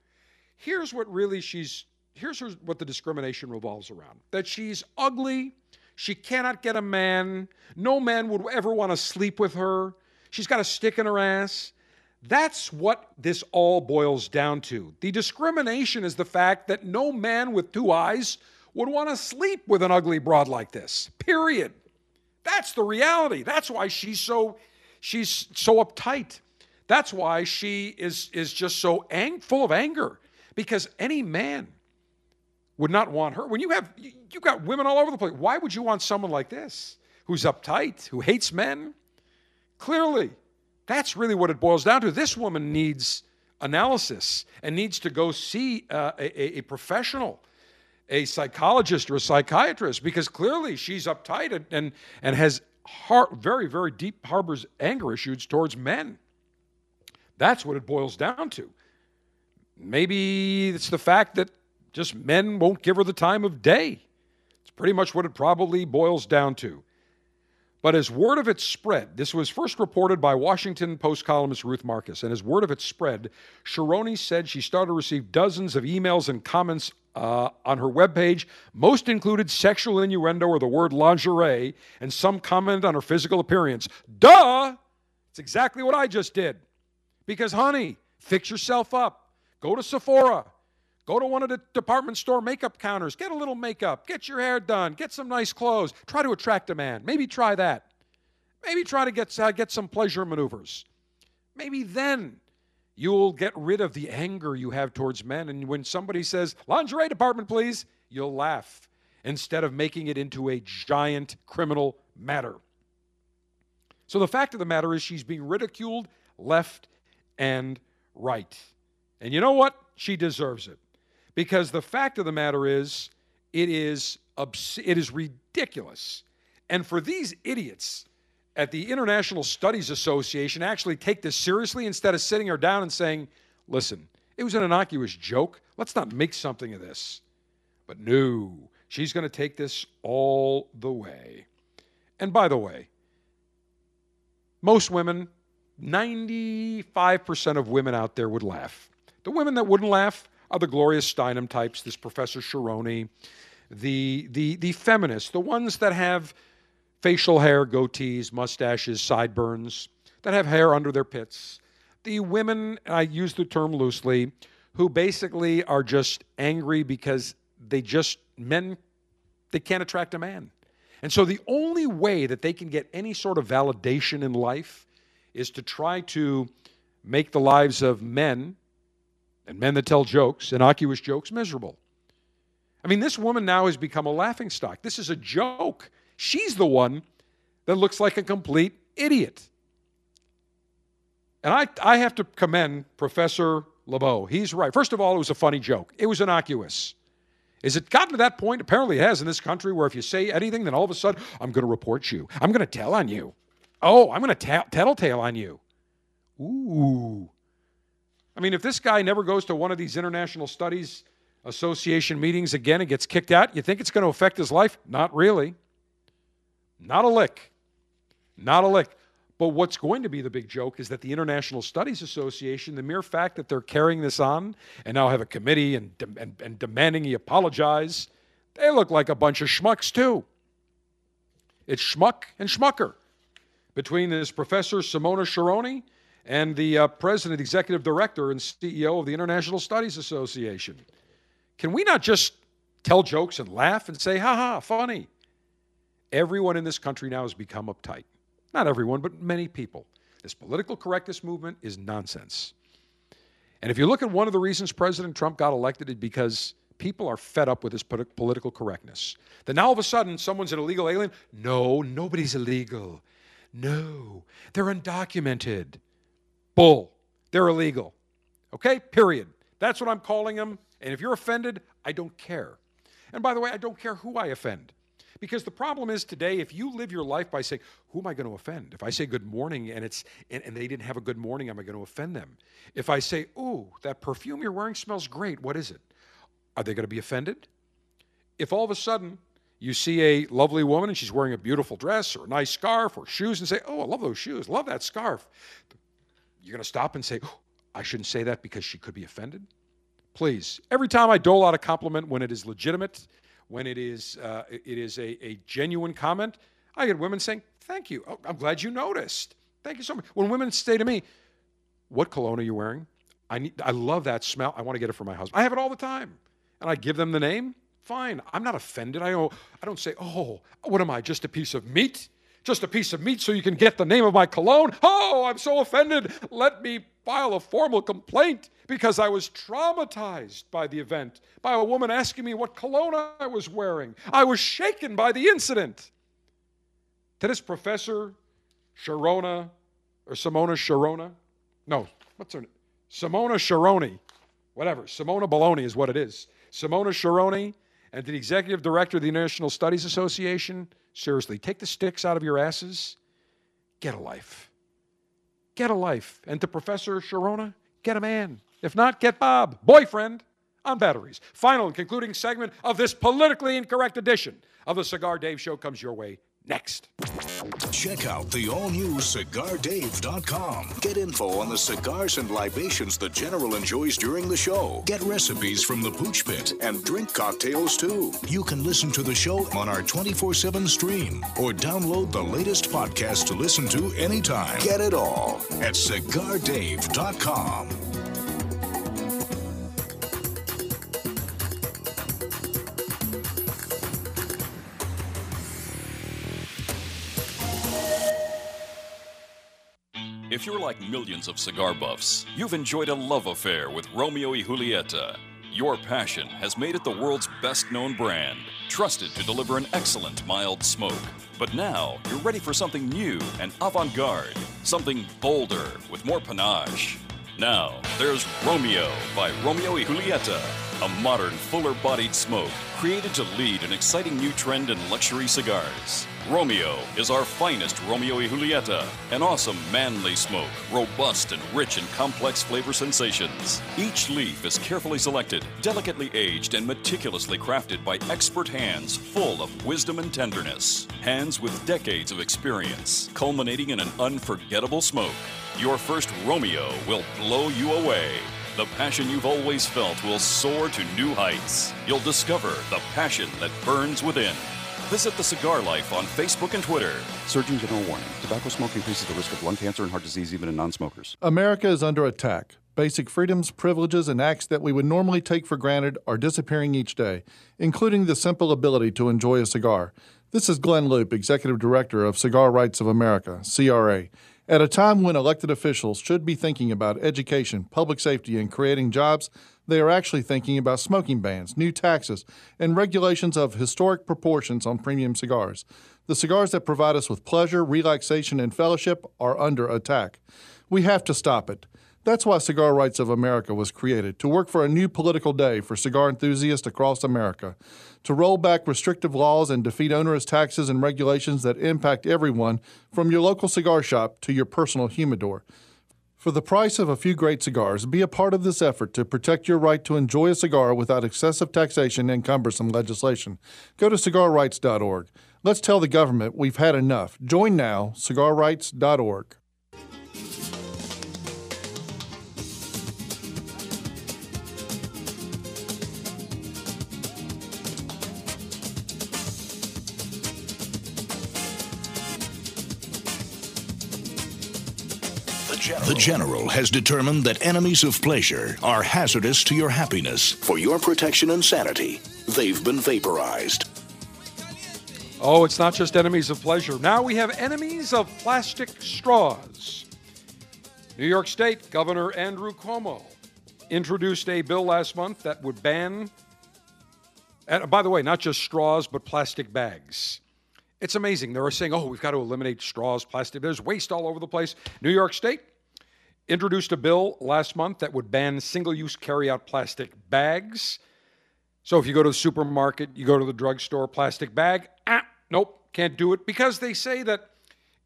Here's what the discrimination revolves around. That she's ugly. She cannot get a man. No man would ever want to sleep with her. She's got a stick in her ass. That's what this all boils down to. The discrimination is the fact that no man with two eyes would want to sleep with an ugly broad like this. Period. That's the reality. That's why she's so uptight. That's why she is just so full of anger, because any man would not want her. When you got women all over the place, why would you want someone like this who's uptight, who hates men? Clearly, that's really what it boils down to. This woman needs analysis and needs to go see a professional, a psychologist or a psychiatrist, because clearly she's uptight and has very, very deep, harbors anger issues towards men. That's what it boils down to. Maybe it's the fact that just men won't give her the time of day. It's pretty much what it probably boils down to. But as word of it spread, this was first reported by Washington Post columnist Ruth Marcus, and as word of it spread, Sharoni said she started to receive dozens of emails and comments on her webpage. Most included sexual innuendo or the word lingerie, and some comment on her physical appearance. Duh! It's exactly what I just did. Because, honey, fix yourself up. Go to Sephora. Go to one of the department store makeup counters. Get a little makeup. Get your hair done. Get some nice clothes. Try to attract a man. Maybe try that. Maybe try to get some pleasure maneuvers. Maybe then you'll get rid of the anger you have towards men. And when somebody says, lingerie department, please, you'll laugh instead of making it into a giant criminal matter. So the fact of the matter is she's being ridiculed left and right. And you know what? She deserves it. Because the fact of the matter is, it is ridiculous. And for these idiots at the International Studies Association actually take this seriously instead of sitting her down and saying, listen, it was an innocuous joke. Let's not make something of this. But no, she's going to take this all the way. And by the way, most women, 95% of women out there would laugh. The women that wouldn't laugh are the Gloria Steinem types, this Professor Sharoni, the feminists, the ones that have facial hair, goatees, mustaches, sideburns, that have hair under their pits. The women, and I use the term loosely, who basically are just angry because they can't attract a man. And so the only way that they can get any sort of validation in life is to try to make the lives of men, and men that tell jokes, innocuous jokes, miserable. I mean, this woman now has become a laughingstock. This is a joke. She's the one that looks like a complete idiot. And I have to commend Professor LeBeau. He's right. First of all, it was a funny joke. It was innocuous. Is it gotten to that point? Apparently it has in this country, where if you say anything, then all of a sudden, I'm going to report you. I'm going to tell on you. Oh, I'm going to tattletale on you. Ooh. I mean, if this guy never goes to one of these International Studies Association meetings again and gets kicked out, you think it's going to affect his life? Not really. Not a lick. Not a lick. But what's going to be the big joke is that the International Studies Association, the mere fact that they're carrying this on and now have a committee and demanding he apologize, they look like a bunch of schmucks too. It's schmuck and schmucker between this Professor Simona Sharoni and the president, executive director, and CEO of the International Studies Association. Can we not just tell jokes and laugh and say, ha-ha, funny? Everyone in this country now has become uptight. Not everyone, but many people. This political correctness movement is nonsense. And if you look at one of the reasons President Trump got elected, it's because people are fed up with this political correctness. Then now all of a sudden, someone's an illegal alien. No, nobody's illegal. No, they're undocumented. Bull. They're illegal. Okay? Period. That's what I'm calling them. And if you're offended, I don't care. And by the way, I don't care who I offend. Because the problem is today, if you live your life by saying, who am I going to offend? If I say good morning and they didn't have a good morning, am I going to offend them? If I say, ooh, that perfume you're wearing smells great, what is it? Are they going to be offended? If all of a sudden you see a lovely woman and she's wearing a beautiful dress or a nice scarf or shoes and say, oh, I love those shoes, love that scarf. You're going to stop and say, oh, I shouldn't say that because she could be offended? Please, every time I dole out a compliment when it is legitimate, when it is a genuine comment, I get women saying, thank you. Oh, I'm glad you noticed. Thank you so much. When women say to me, what cologne are you wearing? I love that smell. I want to get it for my husband. I have it all the time. And I give them the name. Fine. I'm not offended. I don't say, oh, what am I, just a piece of meat? Just a piece of meat so you can get the name of my cologne? Oh, I'm so offended. Let me file a formal complaint because I was traumatized by the event, by a woman asking me what cologne I was wearing. I was shaken by the incident. To this Professor Sharona, or Simona Sharona, no, what's her name? Simona Sharoni, whatever, Simona Baloney is what it is. Simona Sharoni and the executive director of the International Studies Association, seriously, take the sticks out of your asses. Get a life. Get a life. And to Professor Sharona, get a man. If not, get Bob, boyfriend, on batteries. Final and concluding segment of this politically incorrect edition of the Cigar Dave Show comes your way next. Check out the all-new CigarDave.com. Get info on the cigars and libations the General enjoys during the show. Get recipes from the Pooch Pit and drink cocktails, too. You can listen to the show on our 24/7 stream or download the latest podcast to listen to anytime. Get it all at CigarDave.com. If you're like millions of cigar buffs, you've enjoyed a love affair with Romeo y Julieta. Your passion has made it the world's best-known brand, trusted to deliver an excellent mild smoke. But now, you're ready for something new and avant-garde, something bolder with more panache. Now, there's Romeo by Romeo y Julieta, a modern, fuller-bodied smoke created to lead an exciting new trend in luxury cigars. Romeo is our finest Romeo y Julieta, an awesome manly smoke, robust and rich in complex flavor sensations. Each leaf is carefully selected, delicately aged, and meticulously crafted by expert hands full of wisdom and tenderness. Hands with decades of experience, culminating in an unforgettable smoke. Your first Romeo will blow you away. The passion you've always felt will soar to new heights. You'll discover the passion that burns within. Visit The Cigar Life on Facebook and Twitter. Surgeon General warning. Tobacco smoke increases the risk of lung cancer and heart disease even in non-smokers. America is under attack. Basic freedoms, privileges, and acts that we would normally take for granted are disappearing each day, including the simple ability to enjoy a cigar. This is Glenn Loop, Executive Director of Cigar Rights of America, CRA. At a time when elected officials should be thinking about education, public safety, and creating jobs, they are actually thinking about smoking bans, new taxes, and regulations of historic proportions on premium cigars. The cigars that provide us with pleasure, relaxation, and fellowship are under attack. We have to stop it. That's why Cigar Rights of America was created, to work for a new political day for cigar enthusiasts across America, to roll back restrictive laws and defeat onerous taxes and regulations that impact everyone, from your local cigar shop to your personal humidor. For the price of a few great cigars, be a part of this effort to protect your right to enjoy a cigar without excessive taxation and cumbersome legislation. Go to cigarrights.org. Let's tell the government we've had enough. Join now, cigarrights.org. The General has determined that enemies of pleasure are hazardous to your happiness. For your protection and sanity, they've been vaporized. Oh, it's not just enemies of pleasure. Now we have enemies of plastic straws. New York State Governor Andrew Cuomo introduced a bill last month that would ban, and by the way, not just straws, but plastic bags. It's amazing. They're saying, oh, we've got to eliminate straws, plastic. There's waste all over the place. New York State introduced a bill last month that would ban single-use carry-out plastic bags. So if you go to the supermarket, you go to the drugstore, plastic bag, nope, can't do it. Because they say that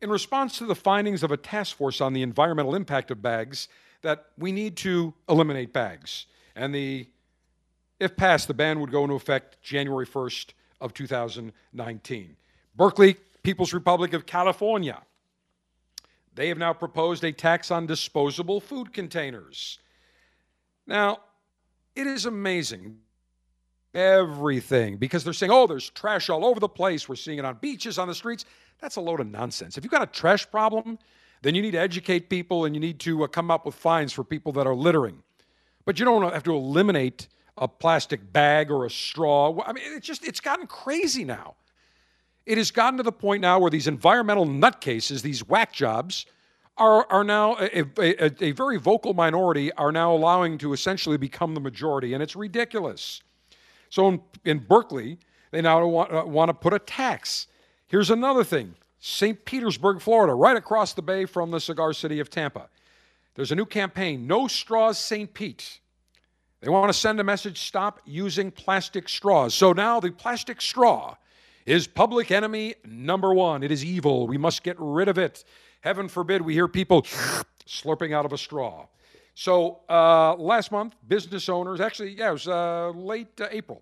in response to the findings of a task force on the environmental impact of bags, that we need to eliminate bags. And if passed, the ban would go into effect January 1st of 2019. Berkeley, People's Republic of California, they have now proposed a tax on disposable food containers. Now, it is amazing, everything, because they're saying, oh, there's trash all over the place. We're seeing it on beaches, on the streets. That's a load of nonsense. If you've got a trash problem, then you need to educate people and you need to come up with fines for people that are littering. But you don't have to eliminate a plastic bag or a straw. I mean, it's gotten crazy now. It has gotten to the point now where these environmental nutcases, these whack jobs, are now a very vocal minority are now allowing to essentially become the majority, and it's ridiculous. So in Berkeley, they now want to put a tax. Here's another thing. St. Petersburg, Florida, right across the bay from the cigar city of Tampa. There's a new campaign, No Straws St. Pete. They want to send a message, stop using plastic straws. So now the plastic straw is public enemy number one. It is evil. We must get rid of it. Heaven forbid we hear people slurping out of a straw. So last month, business owners, it was late April,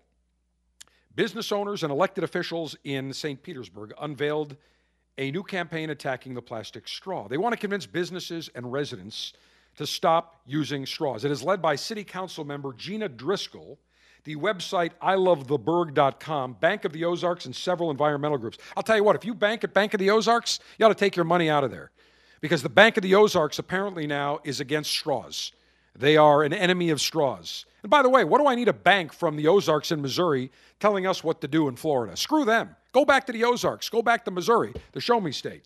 business owners and elected officials in St. Petersburg unveiled a new campaign attacking the plastic straw. They want to convince businesses and residents to stop using straws. It is led by City Council member Gina Driscoll, the website ilovetheberg.com, Bank of the Ozarks, and several environmental groups. I'll tell you what, if you bank at Bank of the Ozarks, you ought to take your money out of there because the Bank of the Ozarks apparently now is against straws. They are an enemy of straws. And by the way, what do I need a bank from the Ozarks in Missouri telling us what to do in Florida? Screw them. Go back to the Ozarks. Go back to Missouri, the Show Me State.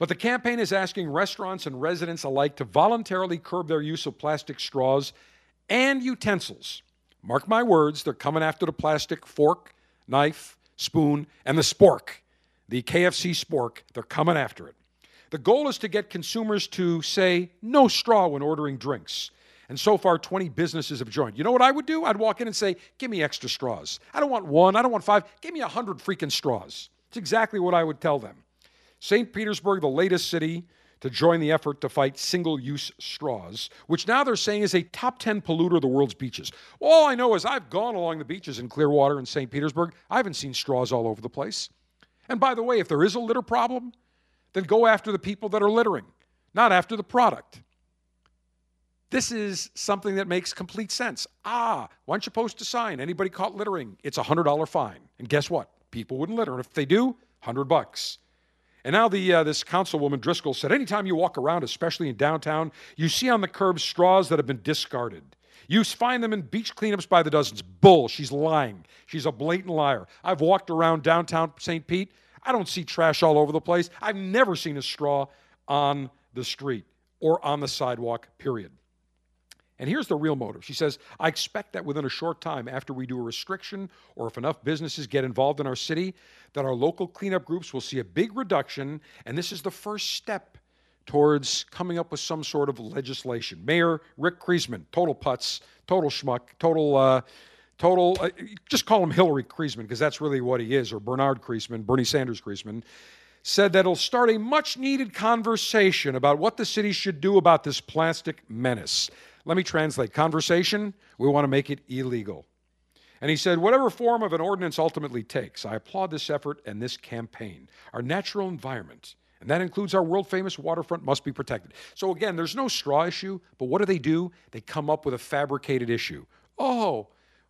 But the campaign is asking restaurants and residents alike to voluntarily curb their use of plastic straws and utensils. Mark my words, they're coming after the plastic fork, knife, spoon, and the spork, the KFC spork. They're coming after it. The goal is to get consumers to say no straw when ordering drinks. And so far, 20 businesses have joined. You know what I would do? I'd walk in and say, give me extra straws. I don't want one. I don't want five. Give me 100 freaking straws. It's exactly what I would tell them. St. Petersburg, the latest city to join the effort to fight single-use straws, which now they're saying is a top 10 polluter of the world's beaches. All I know is I've gone along the beaches in Clearwater and St. Petersburg. I haven't seen straws all over the place. And by the way, if there is a litter problem, then go after the people that are littering, not after the product. This is something that makes complete sense. Why don't you post a sign? Anybody caught littering, it's a $100 fine. And guess what? People wouldn't litter. And if they do, $100. And now this councilwoman Driscoll said, anytime you walk around, especially in downtown, you see on the curbs straws that have been discarded. You find them in beach cleanups by the dozens. Bull, she's lying. She's a blatant liar. I've walked around downtown St. Pete. I don't see trash all over the place. I've never seen a straw on the street or on the sidewalk, period. And here's the real motive. She says, I expect that within a short time after we do a restriction or if enough businesses get involved in our city, that our local cleanup groups will see a big reduction. And this is the first step towards coming up with some sort of legislation. Mayor Rick Kriesman, total putz, total schmuck, total, just call him Hillary Kriesman because that's really what he is, or Bernard Kriesman, Bernie Sanders Kriesman, said that it'll start a much-needed conversation about what the city should do about this plastic menace. Let me translate. Conversation, we want to make it illegal. And he said, whatever form of an ordinance ultimately takes, I applaud this effort and this campaign. Our natural environment, and that includes our world-famous waterfront, must be protected. So again, there's no straw issue, but what do? They come up with a fabricated issue. Oh,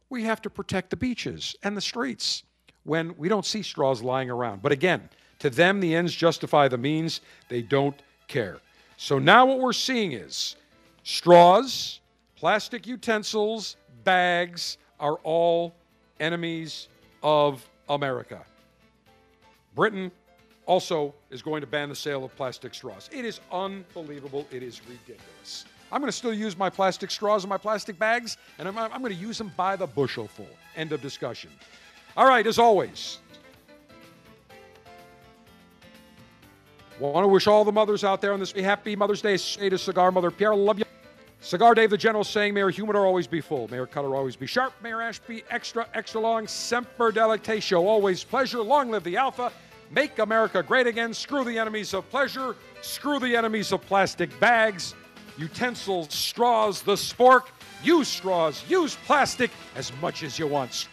we have to protect the beaches and the streets when we don't see straws lying around. But again, to them, the ends justify the means. They don't care. So now what we're seeing is straws, plastic utensils, bags are all enemies of America. Britain also is going to ban the sale of plastic straws. It is unbelievable. It is ridiculous. I'm going to still use my plastic straws and my plastic bags, and I'm going to use them by the bushelful. End of discussion. All right, as always, I want to wish all the mothers out there on this happy Mother's Day. Say to Cigar Mother Piero, love you. Cigar Dave, the general, saying, may your humidor always be full. May your cutter always be sharp. May your ash be extra, extra long. Semper delectatio. Always pleasure. Long live the alpha. Make America great again. Screw the enemies of pleasure. Screw the enemies of plastic bags, utensils, straws, the spork. Use straws. Use plastic as much as you want.